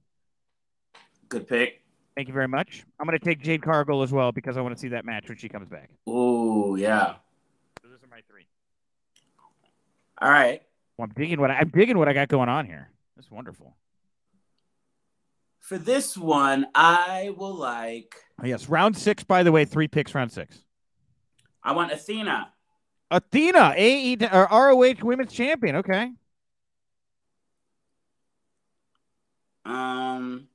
Good pick. Thank you very much. I'm going to take Jade Cargill as well because I want to see that match when she comes back. Oh, yeah. So those are my three. All right. Well, I'm digging what I, I'm digging what I got going on here. That's wonderful. For this one, I will like... Oh, yes, round six, by the way, three picks, round six. I want Athena. Athena, A E or R O H Women's Champion. Okay. Um,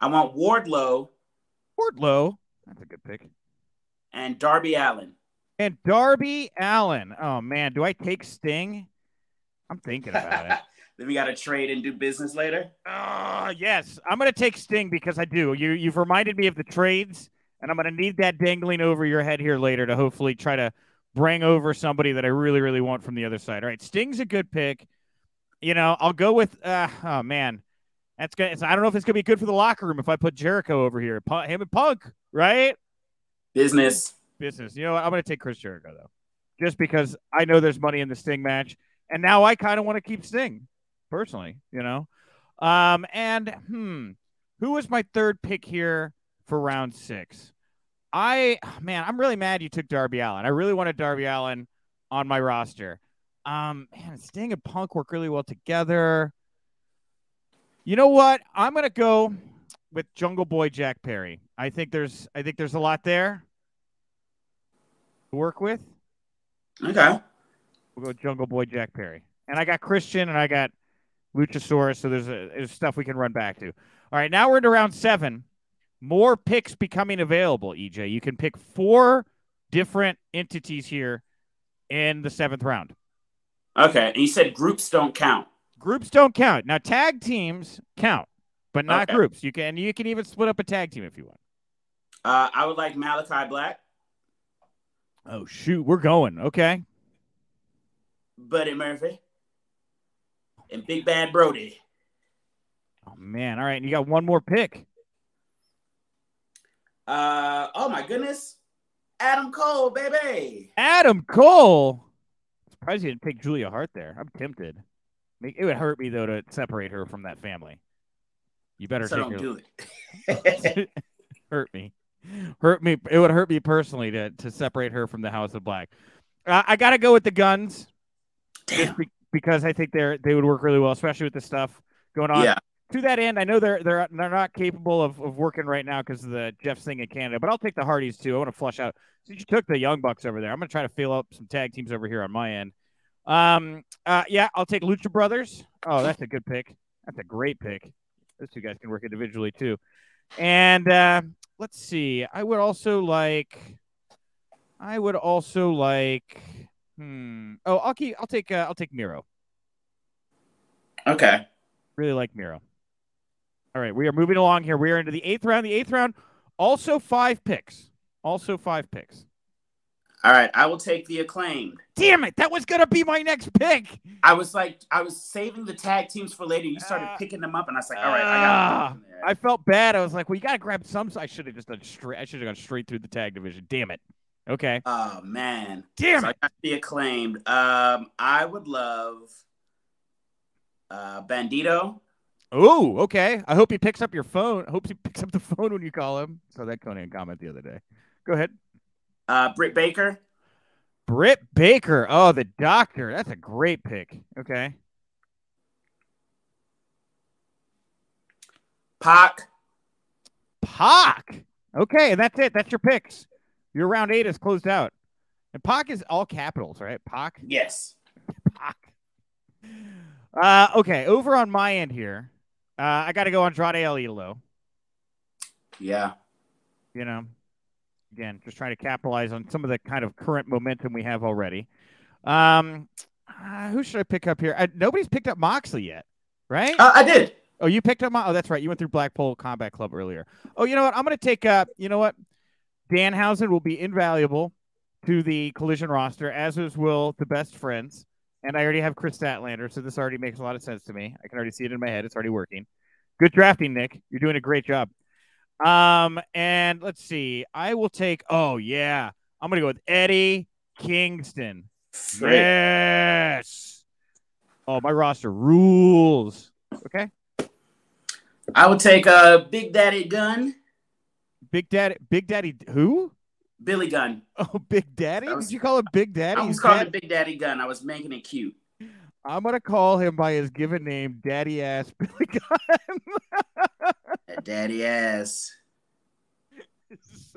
I want Wardlow. Wardlow? That's a good pick. And Darby Allin. And Darby Allin. Oh, man. Do I take Sting? I'm thinking about it. Then we got to trade and do business later? Uh, yes. I'm going to take Sting because I do. You, you've reminded me of the trades, and I'm going to need that dangling over your head here later to hopefully try to bring over somebody that I really, really want from the other side. All right. Sting's a good pick. You know, I'll go with, uh, oh, man. That's gonna, I don't know if it's going to be good for the locker room if I put Jericho over here. Him and Punk, right? Business. Business. You know what? I'm going to take Chris Jericho, though, just because I know there's money in the Sting match. And now I kind of want to keep Sting, personally, you know? Um, and, hmm, who was my third pick here for round six? I, man, I'm really mad you took Darby Allin. I really wanted Darby Allin on my roster. Um, man, Sting and Punk work really well together. You know what? I'm going to go with Jungle Boy Jack Perry. I think there's I think there's a lot there to work with. Okay. We'll go Jungle Boy Jack Perry. And I got Christian and I got Luchasaurus, so there's, a, there's stuff we can run back to. All right, now we're into round seven. More picks becoming available, E J. You can pick four different entities here in the seventh round. Okay, and you said groups don't count. Groups don't count. Now, tag teams count, but not okay. Groups. You can you can even split up a tag team if you want. Uh, I would like Malachi Black. Oh, shoot. We're going. Okay. Buddy Murphy. And Big Bad Brody. Oh, man. All right. And you got one more pick. Uh, oh, my goodness. Adam Cole, baby. Adam Cole? I'm surprised you didn't pick Julia Hart there. I'm tempted. It would hurt me, though, to separate her from that family. You better so take don't your... do it. Hurt me. Hurt me. It would hurt me personally to, to separate her from the House of Black. Uh, I got to go with the Guns. Damn. Be- because I think they they would work really well, especially with the stuff going on. Yeah. To that end, I know they're they're they're not capable of, of working right now because of the Jeff's thing in Canada, but I'll take the Hardys, too. I want to flush out. Since you took the Young Bucks over there, I'm going to try to fill up some tag teams over here on my end. Um, uh, yeah, I'll take Lucha Brothers. Oh, that's a good pick. That's a great pick. Those two guys can work individually too. And, uh, let's see. I would also like, I would also like, hmm. Oh, I'll keep, I'll take, uh, I'll take Miro. Okay. Really like Miro. All right. We are moving along here. We are into the eighth round, the eighth round, also five picks, also five picks. All right, I will take the Acclaimed. Damn it, that was going to be my next pick. I was like, I was saving the tag teams for later. You started uh, picking them up, and I was like, all right, I got them. I felt bad. I was like, well, you got to grab some. I should have just done straight. I should have gone straight through the tag division. Damn it. Okay. Oh, man. Damn so it. I got the Acclaimed. Um, I would love uh, Bandito. Oh, okay. I hope he picks up your phone. I hope he picks up the phone when you call him. I saw that Conan comment the other day. Go ahead. Uh, Britt Baker. Britt Baker. Oh, the doctor. That's a great pick. Okay. Pac. Pac. Okay, and that's it. That's your picks. Your round eight is closed out. And Pac is all capitals, right? Pac? Yes. Pac. Uh, okay, over on my end here, uh, I got to go Andrade El Idolo. Yeah. You know. Again, just trying to capitalize on some of the kind of current momentum we have already. Um, uh, who should I pick up here? I, nobody's picked up Moxley yet, right? Uh, I did. Oh, you picked up Moxley? Oh, that's right. You went through Blackpool Combat Club earlier. Oh, you know what? I'm going to take up, uh, you know what? Danhausen will be invaluable to the Collision roster, as is will the Best Friends. And I already have Chris Statlander, so this already makes a lot of sense to me. I can already see it in my head. It's already working. Good drafting, Nick. You're doing a great job. Um, and let's see, I will take, oh yeah, I'm going to go with Eddie Kingston. Great. Yes. Oh, my roster rules. Okay. I would take a uh, Big Daddy Gunn. Big Daddy, Big Daddy, who? Billy Gunn. Oh, Big Daddy. Was, Did you call him Big Daddy? I was calling him Big Daddy Gunn. I was making it cute. I'm going to call him by his given name, Daddy Ass Billy Gunn. Daddy Ass.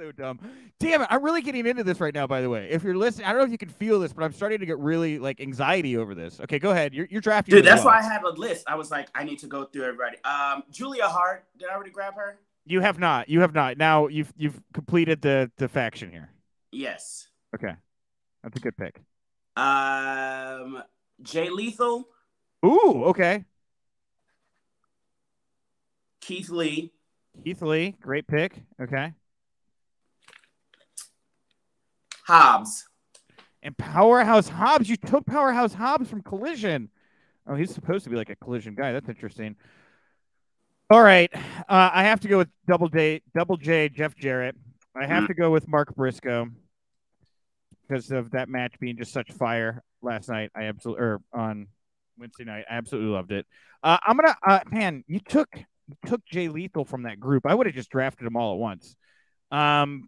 so dumb. Damn it. I'm really getting into this right now, by the way. If you're listening, I don't know if you can feel this, but I'm starting to get really like anxiety over this. Okay, go ahead. You're, you're drafting. Dude, that's why I have a list. I was like, I need to go through everybody. Um, Julia Hart. Did I already grab her? You have not. You have not. Now you've you've completed the, the faction here. Yes. Okay. That's a good pick. Um, Jay Lethal. Ooh, okay. Keith Lee. Keith Lee, great pick. Okay. Hobbs. And Powerhouse Hobbs. You took Powerhouse Hobbs from Collision. Oh, he's supposed to be like a Collision guy. That's interesting. All right. Uh, I have to go with Double J, Double J, Jeff Jarrett. I have mm. to go with Mark Briscoe because of that match being just such fire last night. I absolutely, or on Wednesday night, I absolutely loved it. Uh, I'm going to, uh, man, you took. took Jay Lethal from that group. I would have just drafted them all at once. Um,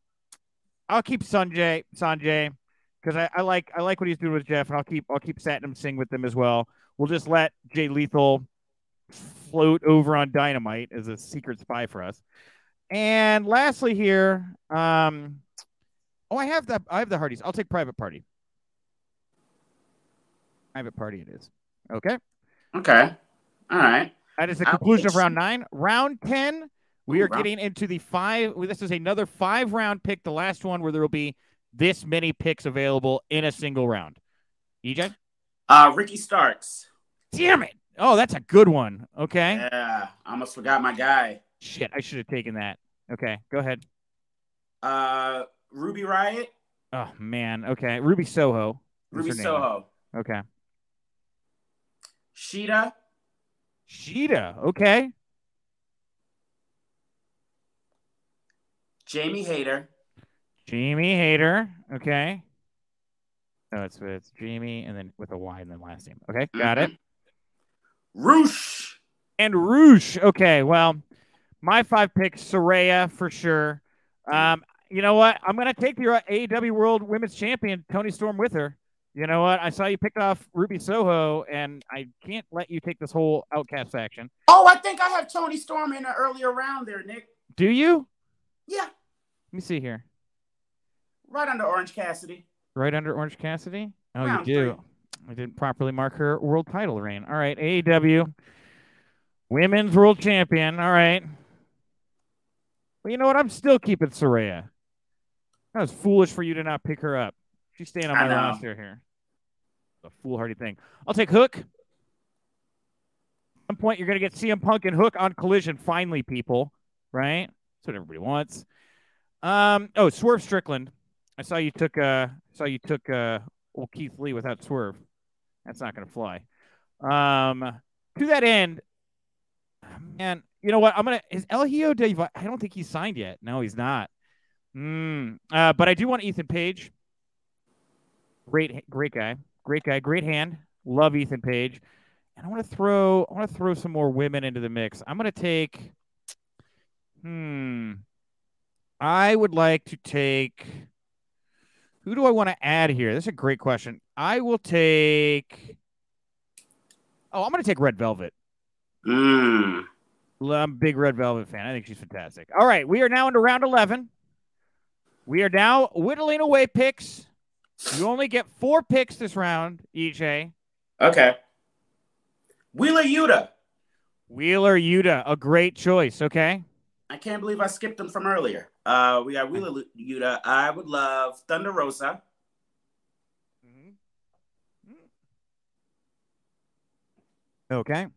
I'll keep Sanjay, Sanjay, because I, I like I like what he's doing with Jeff, and I'll keep I'll keep Satnam Singh with them as well. We'll just let Jay Lethal float over on Dynamite as a secret spy for us. And lastly, here, um, oh, I have the I have the Hardys. I'll take Private Party. Private Party, it is. Okay. Okay. All right. That is the conclusion of round nine. Round ten, we are getting into the five. This is another five-round pick, the last one where there will be this many picks available in a single round. E J? Uh, Ricky Starks. Damn it. Oh, that's a good one. Okay. Yeah, I almost forgot my guy. Shit, I should have taken that. Okay, go ahead. Uh, Ruby Riott. Oh, man. Okay, Ruby Soho. Ruby Soho. Okay. Sheeta. Sheeta, okay. Jamie Hayter. Jamie Hayter, okay. No, it's it's Jamie and then with a Y and then last name. Okay, got mm-hmm. it. Roosh. And Roosh, okay. Well, my five picks, Saraya for sure. Um, you know what? I'm going to take your A E W World Women's Champion, Tony Storm, with her. You know what? I saw you picked off Ruby Soho, and I can't let you take this whole Outcast faction. Oh, I think I have Tony Storm in an earlier round there, Nick. Do you? Yeah. Let me see here. Right under Orange Cassidy. Right under Orange Cassidy? Oh, round you do. Three. I didn't properly mark her world title reign. All right, A E W. Women's World Champion. All right. Well, you know what? I'm still keeping Saraya. That was foolish for you to not pick her up. She's staying on my roster here. A foolhardy thing. I'll take Hook. At some point, you're going to get C M Punk and Hook on Collision, finally, people. Right? That's what everybody wants. Um. Oh, Swerve Strickland. I saw you took uh, saw you took uh, old Keith Lee without Swerve. That's not going to fly. Um. To that end, man, you know what? I'm going to... Is El Hijo de... I don't think he's signed yet. No, he's not. Mm. Uh. But I do want Ethan Page. Great, great guy, great guy, great hand. Love Ethan Page, and I want to throw, I want to throw some more women into the mix. I'm going to take, hmm, I would like to take. Who do I want to add here? That's a great question. I will take. Oh, I'm going to take Red Velvet. Mm. I'm a big Red Velvet fan. I think she's fantastic. All right, we are now into round eleven. We are now whittling away picks. You only get four picks this round, E J. Okay. Wheeler Yuta. Wheeler Yuta, a great choice. Okay. I can't believe I skipped them from earlier. Uh, we got Wheeler Yuta. I would love Thunder Rosa. Mm-hmm. Okay.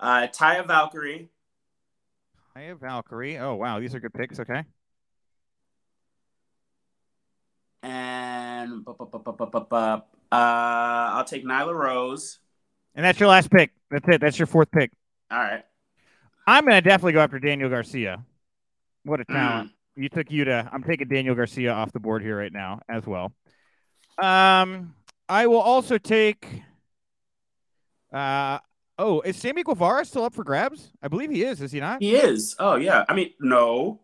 Uh, Taya Valkyrie. Taya Valkyrie. Oh, wow. These are good picks. Okay. And bu- bu- bu- bu- bu- bu- bu- uh, I'll take Nyla Rose. And that's your last pick. That's it. That's your fourth pick. All right. I'm going to definitely go after Daniel Garcia. What a talent. Mm. You took Yuta. I'm taking Daniel Garcia off the board here right now as well. Um, I will also take... Uh, oh, is Sammy Guevara still up for grabs? I believe he is. Is he not? He is. Oh, yeah. I mean, no.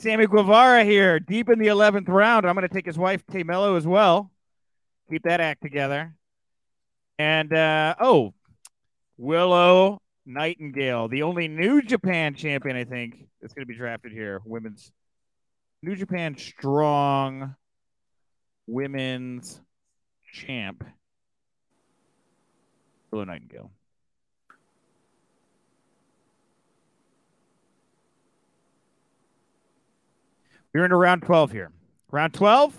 Sammy Guevara here, deep in the eleventh round. I'm going to take his wife, Tay Mello, as well. Keep that act together. And, uh, oh, Willow Nightingale, the only New Japan champion, I think, that's going to be drafted here. Women's New Japan Strong Women's Champ. Willow Nightingale. We're into round twelve here. Round twelve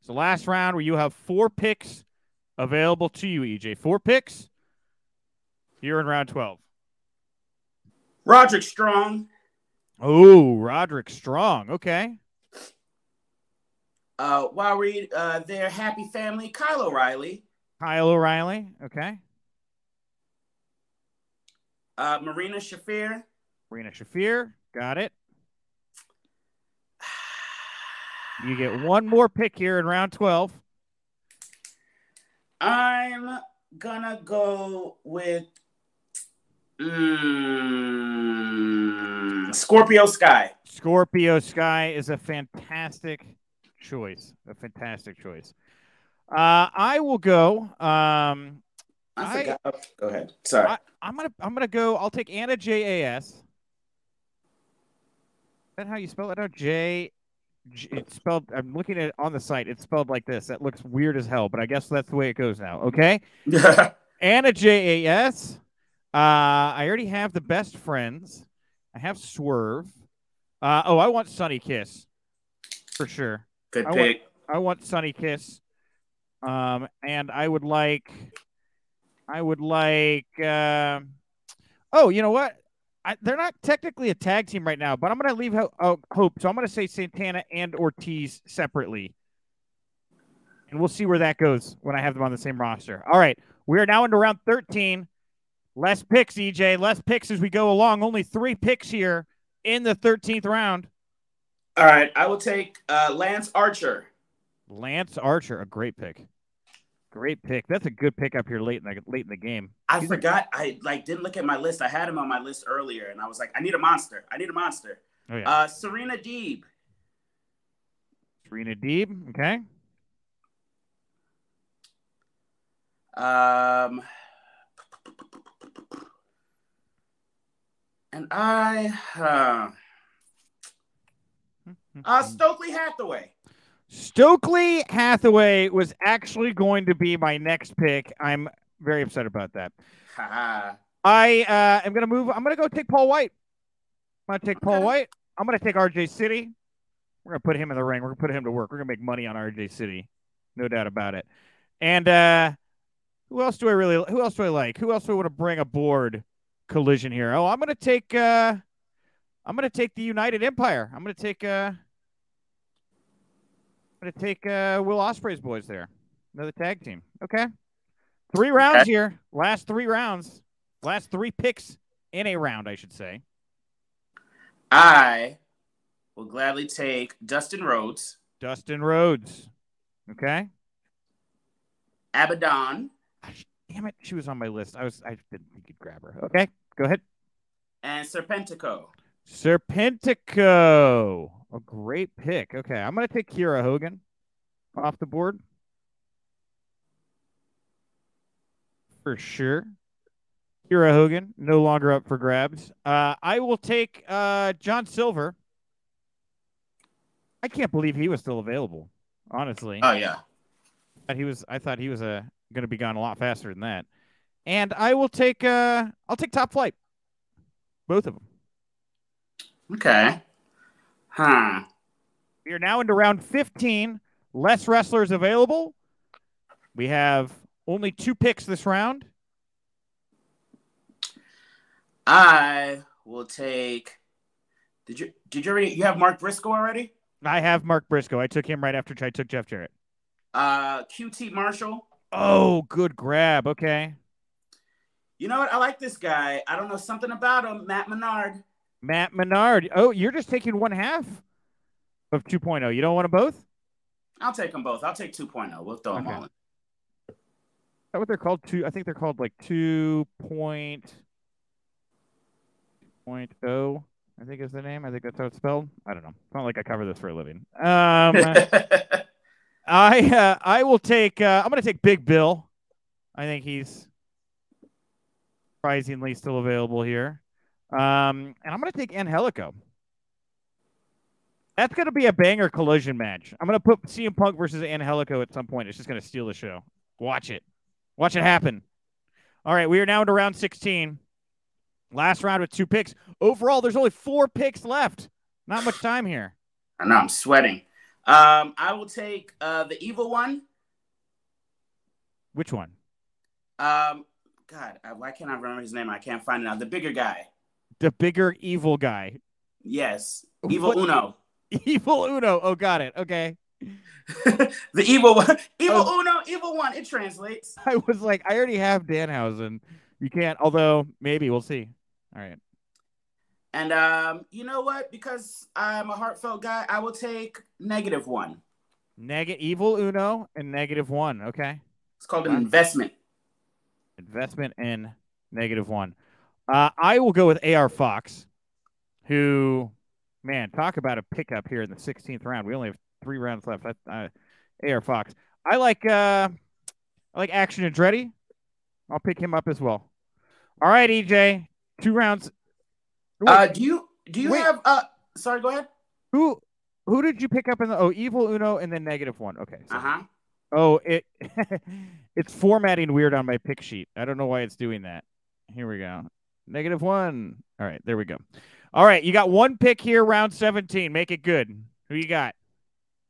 is the last round where you have four picks available to you, E J. Four picks here in round twelve. Roderick Strong. Oh, Roderick Strong. Okay. Uh, while we're uh, there, happy family, Kyle O'Reilly. Kyle O'Reilly. Okay. Uh, Marina Shafir. Marina Shafir. Got it. You get one more pick here in round twelve. I'm going to go with mm, Scorpio Sky. Scorpio Sky is a fantastic choice. A fantastic choice. Uh, I will go. Um, I forgot. I, oh, go ahead. Sorry. I, I'm going to I'm gonna go. I'll take Anna J A S. Is that how you spell it out? J. It's spelled, I'm looking at it on the site. It's spelled like this. That looks weird as hell, but I guess that's the way it goes now. Okay. Anna J A S. Uh, I already have the best friends. I have Swerve. Uh, oh, I want Sunny Kiss for sure. Good I pick. Want, I want Sunny Kiss. Um, and I would like, I would like, uh, oh, you know what? I, they're not technically a tag team right now, but I'm going to leave ho- oh, hope. So I'm going to say Santana and Ortiz separately. And we'll see where that goes when I have them on the same roster. All right. We are now into round thirteen. Less picks, E J. Less picks as we go along. Only three picks here in the thirteenth round. All right. I will take uh, Lance Archer. Lance Archer. A great pick. Great pick. That's a good pick up here late in the late in the game. I He's forgot. Like, I like didn't look at my list. I had him on my list earlier, and I was like, I need a monster. I need a monster. Oh, yeah. uh, Serena Deeb. Serena Deeb. Okay. Um, and I, uh, uh Stokely Hathaway. Stokely Hathaway was actually going to be my next pick. I'm very upset about that. I uh, am going to move. I'm going to go take Paul White. I'm going to take okay. Paul White. I'm going to take R J City. We're going to put him in the ring. We're going to put him to work. We're going to make money on R J City. No doubt about it. And uh, who else do I really who else do I like? Who else do I want to bring aboard Collision here? Oh, I'm going to take uh, I'm going to take the United Empire. I'm going to take uh, I'm going to take uh, Will Ospreay's boys there. Another tag team. Okay. Three rounds okay. here. Last three rounds. Last three picks in a round, I should say. I will gladly take Dustin Rhodes. Dustin Rhodes. Okay. Abaddon. Gosh, damn it. She was on my list. I was. I didn't think you'd grab her. Okay. Go ahead. And Serpentico. Serpentico. A great pick. Okay, I'm going to take Kiera Hogan off the board. For sure. Kiera Hogan, no longer up for grabs. Uh, I will take uh, John Silver. I can't believe he was still available, honestly. Oh, yeah. But he was. I thought he was uh, going to be gone a lot faster than that. And I will take, uh, I'll take Top Flight. Both of them. Okay. Huh. We are now into round fifteen. Less wrestlers available. We have only two picks this round. I will take. Did you? Did you already? You have Mark Briscoe already? I have Mark Briscoe. I took him right after I took Jeff Jarrett. Uh, Q T Marshall. Oh, good grab. Okay. You know what? I like this guy. I don't know something about him. Matt Menard. Matt Menard. Oh, you're just taking one half of two point oh. You don't want them both? I'll take them both. I'll take two point oh. We'll throw okay. them all in. Is that what they're called? Two. I think they're called like two point oh, I think is the name. I think that's how it's spelled. I don't know. It's not like I cover this for a living. Um, I uh, I will take, uh, I'm going to take Big Bill. I think he's surprisingly still available here. Um, and I'm going to take Angelico. That's going to be a banger collision match. I'm going to put C M Punk versus Angelico at some point. It's just going to steal the show. Watch it. Watch it happen. All right, we are now into round sixteen. Last round with two picks. Overall, there's only four picks left. Not much time here. I know, I'm sweating. Um, I will take uh, the evil one. Which one? Um, God, why can't I remember his name? I can't find it now. The bigger guy. The bigger evil guy. Yes. Evil what? Uno. Evil Uno. Oh, got it. Okay. The evil one. Evil oh. Uno, evil one. It translates. I was like, I already have Danhausen. You can't, although maybe we'll see. All right. And um, you know what? Because I'm a heartfelt guy, I will take negative one. Negative evil Uno and negative one. Okay. It's called an investment. Investment in negative one. Uh, I will go with A R Fox, who, man, talk about a pickup here in the sixteenth round. We only have three rounds left. I, I, A R Fox. I like uh, I like Action Andretti. I'll pick him up as well. All right, E J. Two rounds. Wait, uh, do you do you wait. have? Uh, sorry, go ahead. Who who did you pick up in the? Oh, evil Uno and then negative one. Okay. So, uh huh. Oh, it it's formatting weird on my pick sheet. I don't know why it's doing that. Here we go. Negative one. All right, there we go. All right, you got one pick here, round seventeen. Make it good. Who you got?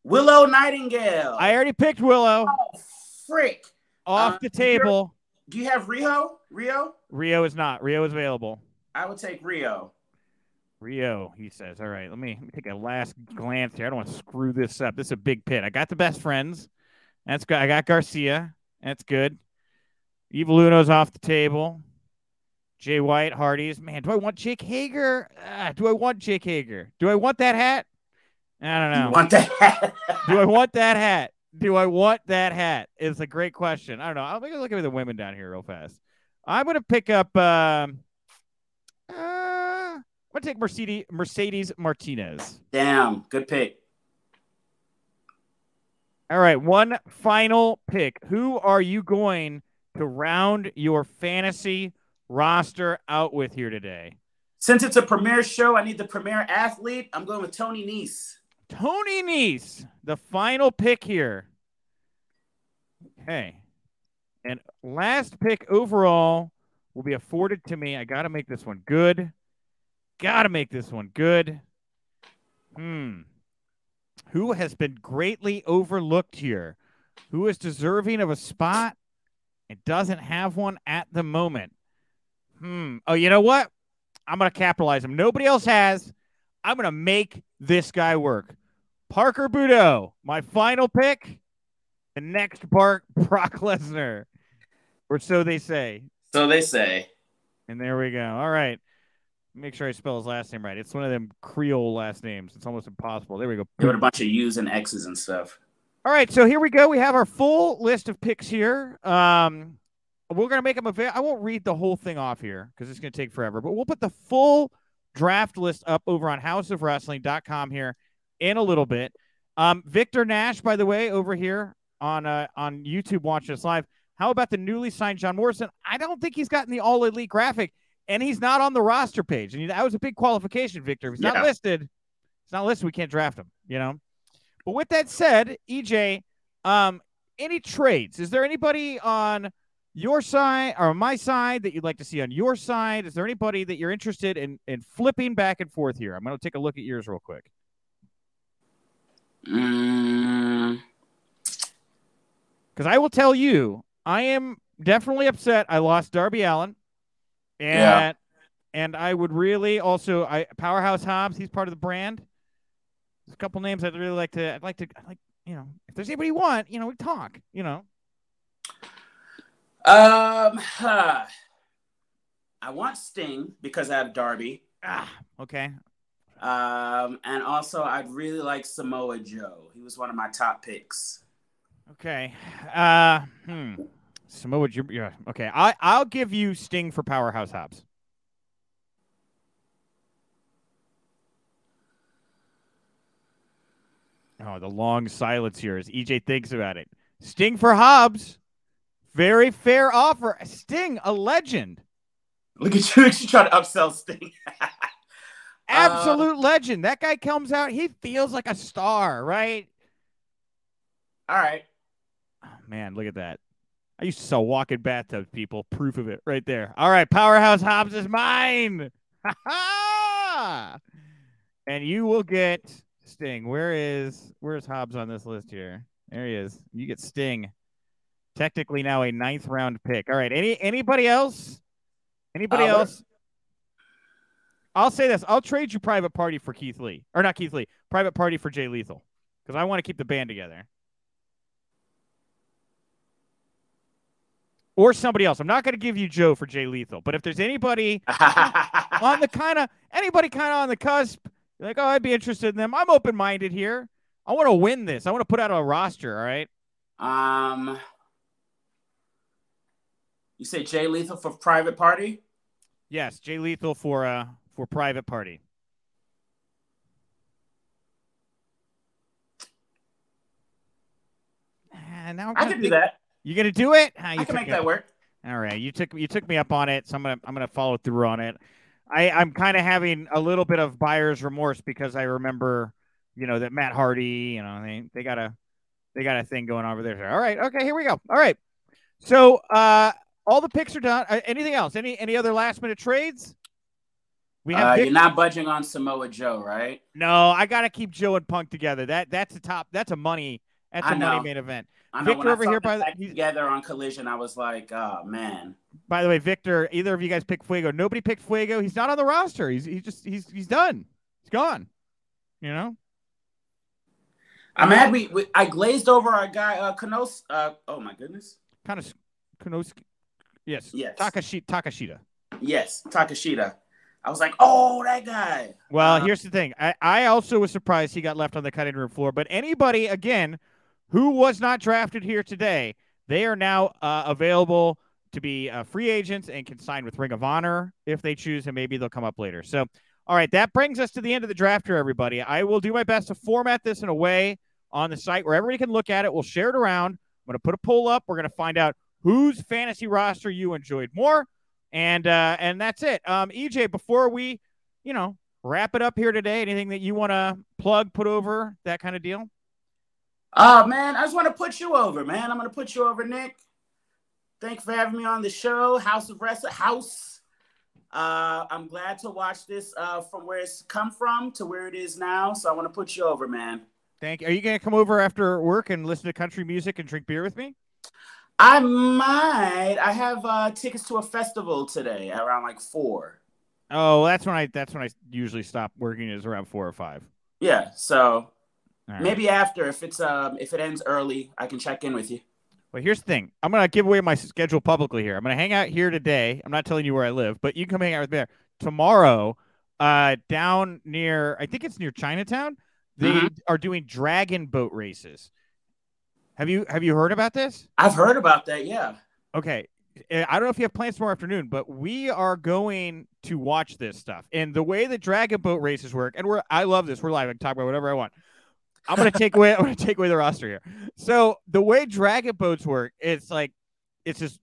Willow Nightingale. I already picked Willow. Oh, frick. Off uh, the table. Do you have Rio? Rio? Rio is not. Rio is available. I would take Rio. Rio, he says. All right, let me, let me take a last glance here. I don't want to screw this up. This is a big pit. I got the best friends. That's good. I got Garcia. That's good. Evil Uno's off the table. Jay White, Hardy's. Man, do I want Jake Hager? Uh, do I want Jake Hager? Do I want that hat? I don't know. Do, want that hat? do I want that hat? Do I want that hat? It's a great question. I don't know. I'm going to look at the women down here real fast. I'm going to pick up... Um, uh, I'm going to take Mercedes, Mercedes Martinez. Damn. Good pick. All right. One final pick. Who are you going to round your fantasy roster out with here today? Since it's a premier show, I need the premier athlete. I'm going with Tony Nese. Tony Nese, the final pick here. Okay. And last pick overall will be afforded to me. I got to make this one good. Got to make this one good. Hmm. Who has been greatly overlooked here? Who is deserving of a spot and doesn't have one at the moment? Hmm. Oh, you know what? I'm going to capitalize him. Nobody else has. I'm going to make this guy work. Parker Boudreaux, my final pick. The next Bark Brock Lesnar. Or so they say. So they say. And there we go. All right. Make sure I spell his last name right. It's one of them Creole last names. It's almost impossible. There we go. There were a bunch of U's and X's and stuff. All right. So here we go. We have our full list of picks here. Um, We're going to make them available. I won't read the whole thing off here because it's going to take forever, but we'll put the full draft list up over on house of wrestling dot com here in a little bit. Um, Victor Nash, by the way, over here on uh, on YouTube watching us live. How about the newly signed John Morrison? I don't think he's gotten the All Elite graphic, and he's not on the roster page. And that was a big qualification, Victor. If he's yeah. not listed, it's not listed. We can't draft him, you know? But with that said, E J, um, any trades? Is there anybody on your side or my side that you'd like to see on your side? Is there anybody that you're interested in, in flipping back and forth here? I'm going to take a look at yours real quick. Because mm. I will tell you, I am definitely upset. I lost Darby Allin. And, yeah. and I would really also, I Powerhouse Hobbs, he's part of the brand. There's a couple names I'd really like to, I'd like to, I'd like, you know, if there's anybody you want, you know, we talk, you know. Um, huh. I want Sting because I have Darby. Ah, okay. Um, and also I'd really like Samoa Joe. He was one of my top picks. Okay. Uh, hmm. Samoa Joe. Yeah. Okay. I I'll give you Sting for Powerhouse Hobbs. Oh, the long silence here as E J thinks about it. Sting for Hobbs. Very fair offer. Sting, a legend. Look at you, you trying to upsell Sting. Absolute uh, legend. That guy comes out, he feels like a star, right? All right. Oh, man, look at that. I used to sell walking bathtubs, people. Proof of it right there. All right, Powerhouse Hobbs is mine. Ha-ha! And you will get Sting. Where is where's Hobbs on this list here? There he is. You get Sting. Technically now a ninth round pick. All right. Any anybody else? Anybody uh, else? I'll say this. I'll trade you Private Party for Keith Lee. Or not Keith Lee. Private Party for Jay Lethal. Because I want to keep the band together. Or somebody else. I'm not going to give you Joe for Jay Lethal. But if there's anybody on the kind of, anybody kind of on the cusp, you're like, oh, I'd be interested in them. I'm open-minded here. I want to win this. I want to put out a roster, all right? Um, you say Jay Lethal for Private Party? Yes, Jay Lethal for uh for Private Party. Uh, now I'm I can do that. You gonna do it? Uh, you I can make that up. Work. All right, you took you took me up on it, so I'm gonna I'm gonna follow through on it. I, I'm kind of having a little bit of buyer's remorse because I remember, you know, that Matt Hardy, you know, they they got a they got a thing going on over there. All right, okay, here we go. All right, so uh, all the picks are done. Uh, anything else? Any any other last minute trades? We have. Uh, you're not budging on Samoa Joe, right? No, I gotta keep Joe and Punk together. That that's a top. That's a money. That's I a know. money main event. I know. Victor when over I saw here by the together on Collision, I was like, oh man. By the way, Victor, either of you guys pick Fuego? Nobody picked Fuego. He's not on the roster. He's he just he's he's done. He's gone. You know. I'm mad. We, we I glazed over our guy uh, Konos. Uh, oh my goodness. Kind of Konos. Yes. Yes. Takashi Takashita. Yes, Takashita. I was like, oh, that guy. Well, um, here's the thing. I, I also was surprised he got left on the cutting room floor. But anybody again who was not drafted here today, they are now uh, available to be uh, free agents and can sign with Ring of Honor if they choose, and maybe they'll come up later. So, all right, that brings us to the end of the draft here, everybody. I will do my best to format this in a way on the site where everybody can look at it. We'll share it around. I'm going to put a poll up. We're going to find out whose fantasy roster you enjoyed more, and uh, and that's it. Um, E J, before we, you know, wrap it up here today, anything that you want to plug, put over, that kind of deal? Oh, man, I just want to put you over, man. I'm going to put you over, Nick. Thanks for having me on the show, House of Wrestling. House. Uh, I'm glad to watch this uh, from where it's come from to where it is now. So I want to put you over, man. Thank you. Are you going to come over after work and listen to country music and drink beer with me? I might. I have uh, tickets to a festival today around like four. Oh, that's when I that's when I usually stop working is around four or five. Yeah, so... Right. Maybe after, if it's um if it ends early, I can check in with you. Well, here's the thing. I'm going to give away my schedule publicly here. I'm going to hang out here today. I'm not telling you where I live, but you can come hang out with me there. Tomorrow, uh, down near, I think it's near Chinatown, they mm-hmm. are doing dragon boat races. Have you have you heard about this? I've heard about that, yeah. Okay. I don't know if you have plans tomorrow afternoon, but we are going to watch this stuff. And the way the dragon boat races work, and we're I love this. We're live. I can talk about whatever I want. I'm gonna take away. I'm gonna take away the roster here. So the way dragon boats work, it's like it's this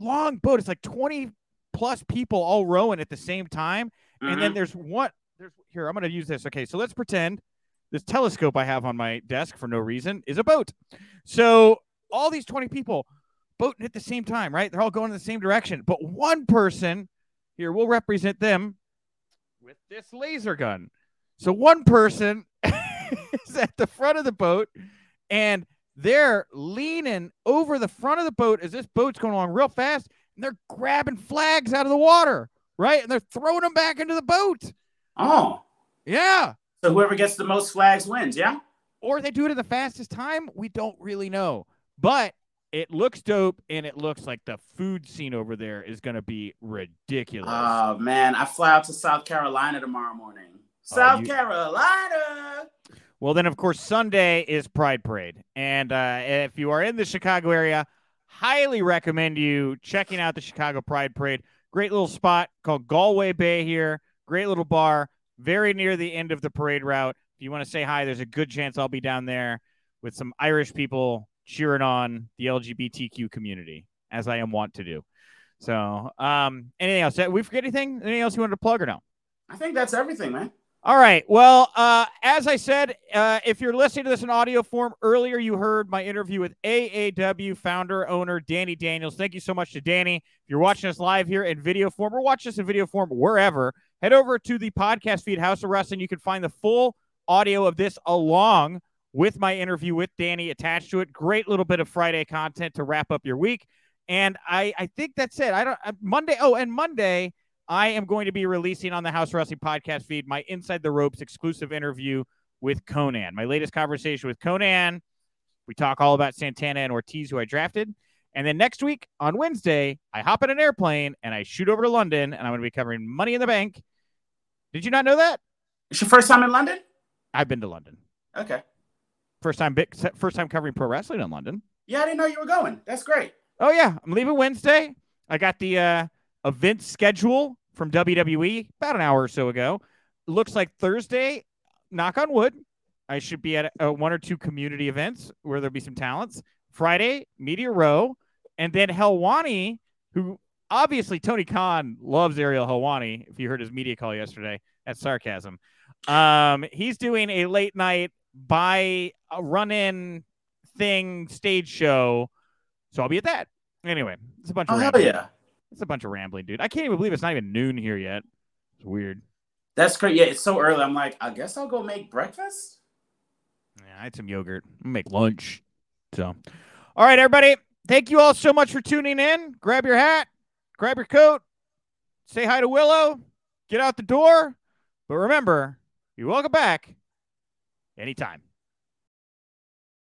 long boat. It's like twenty plus people all rowing at the same time, mm-hmm. and then there's one. There's here. I'm gonna use this. Okay, so let's pretend this telescope I have on my desk for no reason is a boat. So all these twenty people boating at the same time, right? They're all going in the same direction, but one person here will represent them with this laser gun. So one person. Is at the front of the boat, and they're leaning over the front of the boat as this boat's going along real fast, and they're grabbing flags out of the water, right? And they're throwing them back into the boat. Oh. Yeah. So whoever gets the most flags wins, yeah? Or they do it at the fastest time. We don't really know. But it looks dope, and it looks like the food scene over there is going to be ridiculous. Oh, man. I fly out to South Carolina tomorrow morning. South oh, you... Carolina! Well, then, of course, Sunday is Pride Parade. And uh, if you are in the Chicago area, highly recommend you checking out the Chicago Pride Parade. Great little spot called Galway Bay here. Great little bar. Very near the end of the parade route. If you want to say hi, there's a good chance I'll be down there with some Irish people cheering on the L G B T Q community, as I am wont to do. So, um, anything else? Did we forget anything? Anything else you wanted to plug or no? I think that's everything, man. All right. Well, uh, as I said, uh, if you're listening to this in audio form, earlier you heard my interview with A A W founder, owner, Danny Daniels. Thank you so much to Danny. If you're watching us live here in video form or watch this in video form wherever, head over to the podcast feed, House of Wrestling. You can find the full audio of this along with my interview with Danny attached to it. Great little bit of Friday content to wrap up your week. And I, I think that's it. I don't Monday. Oh, and Monday, I am going to be releasing on the House Wrestling podcast feed my Inside the Ropes exclusive interview with Conan. My latest conversation with Conan. We talk all about Santana and Ortiz, who I drafted. And then next week on Wednesday, I hop in an airplane and I shoot over to London, and I'm going to be covering Money in the Bank. Did you not know that? It's your first time in London? I've been to London. Okay. First time, first time covering pro wrestling in London. Yeah, I didn't know you were going. That's great. Oh, yeah. I'm leaving Wednesday. I got the uh, event schedule from W W E about an hour or so ago. Looks like Thursday, knock on wood, I should be at a, a one or two community events where there'll be some talents. Friday, Media Row. And then Helwani, who obviously Tony Khan loves Ariel Helwani. If you heard his media call yesterday, that's sarcasm. Um, he's doing a late night by a run-in thing stage show. So I'll be at that. Anyway, it's a bunch of oh, rambling. Hell yeah. It's a bunch of rambling, dude. I can't even believe it's not even noon here yet. It's weird. That's great. Yeah, it's so early. I'm like, I guess I'll go make breakfast. Yeah, I had some yogurt. I'll make lunch. So, all right, everybody. Thank you all so much for tuning in. Grab your hat. Grab your coat. Say hi to Willow. Get out the door. But remember, you're welcome back anytime.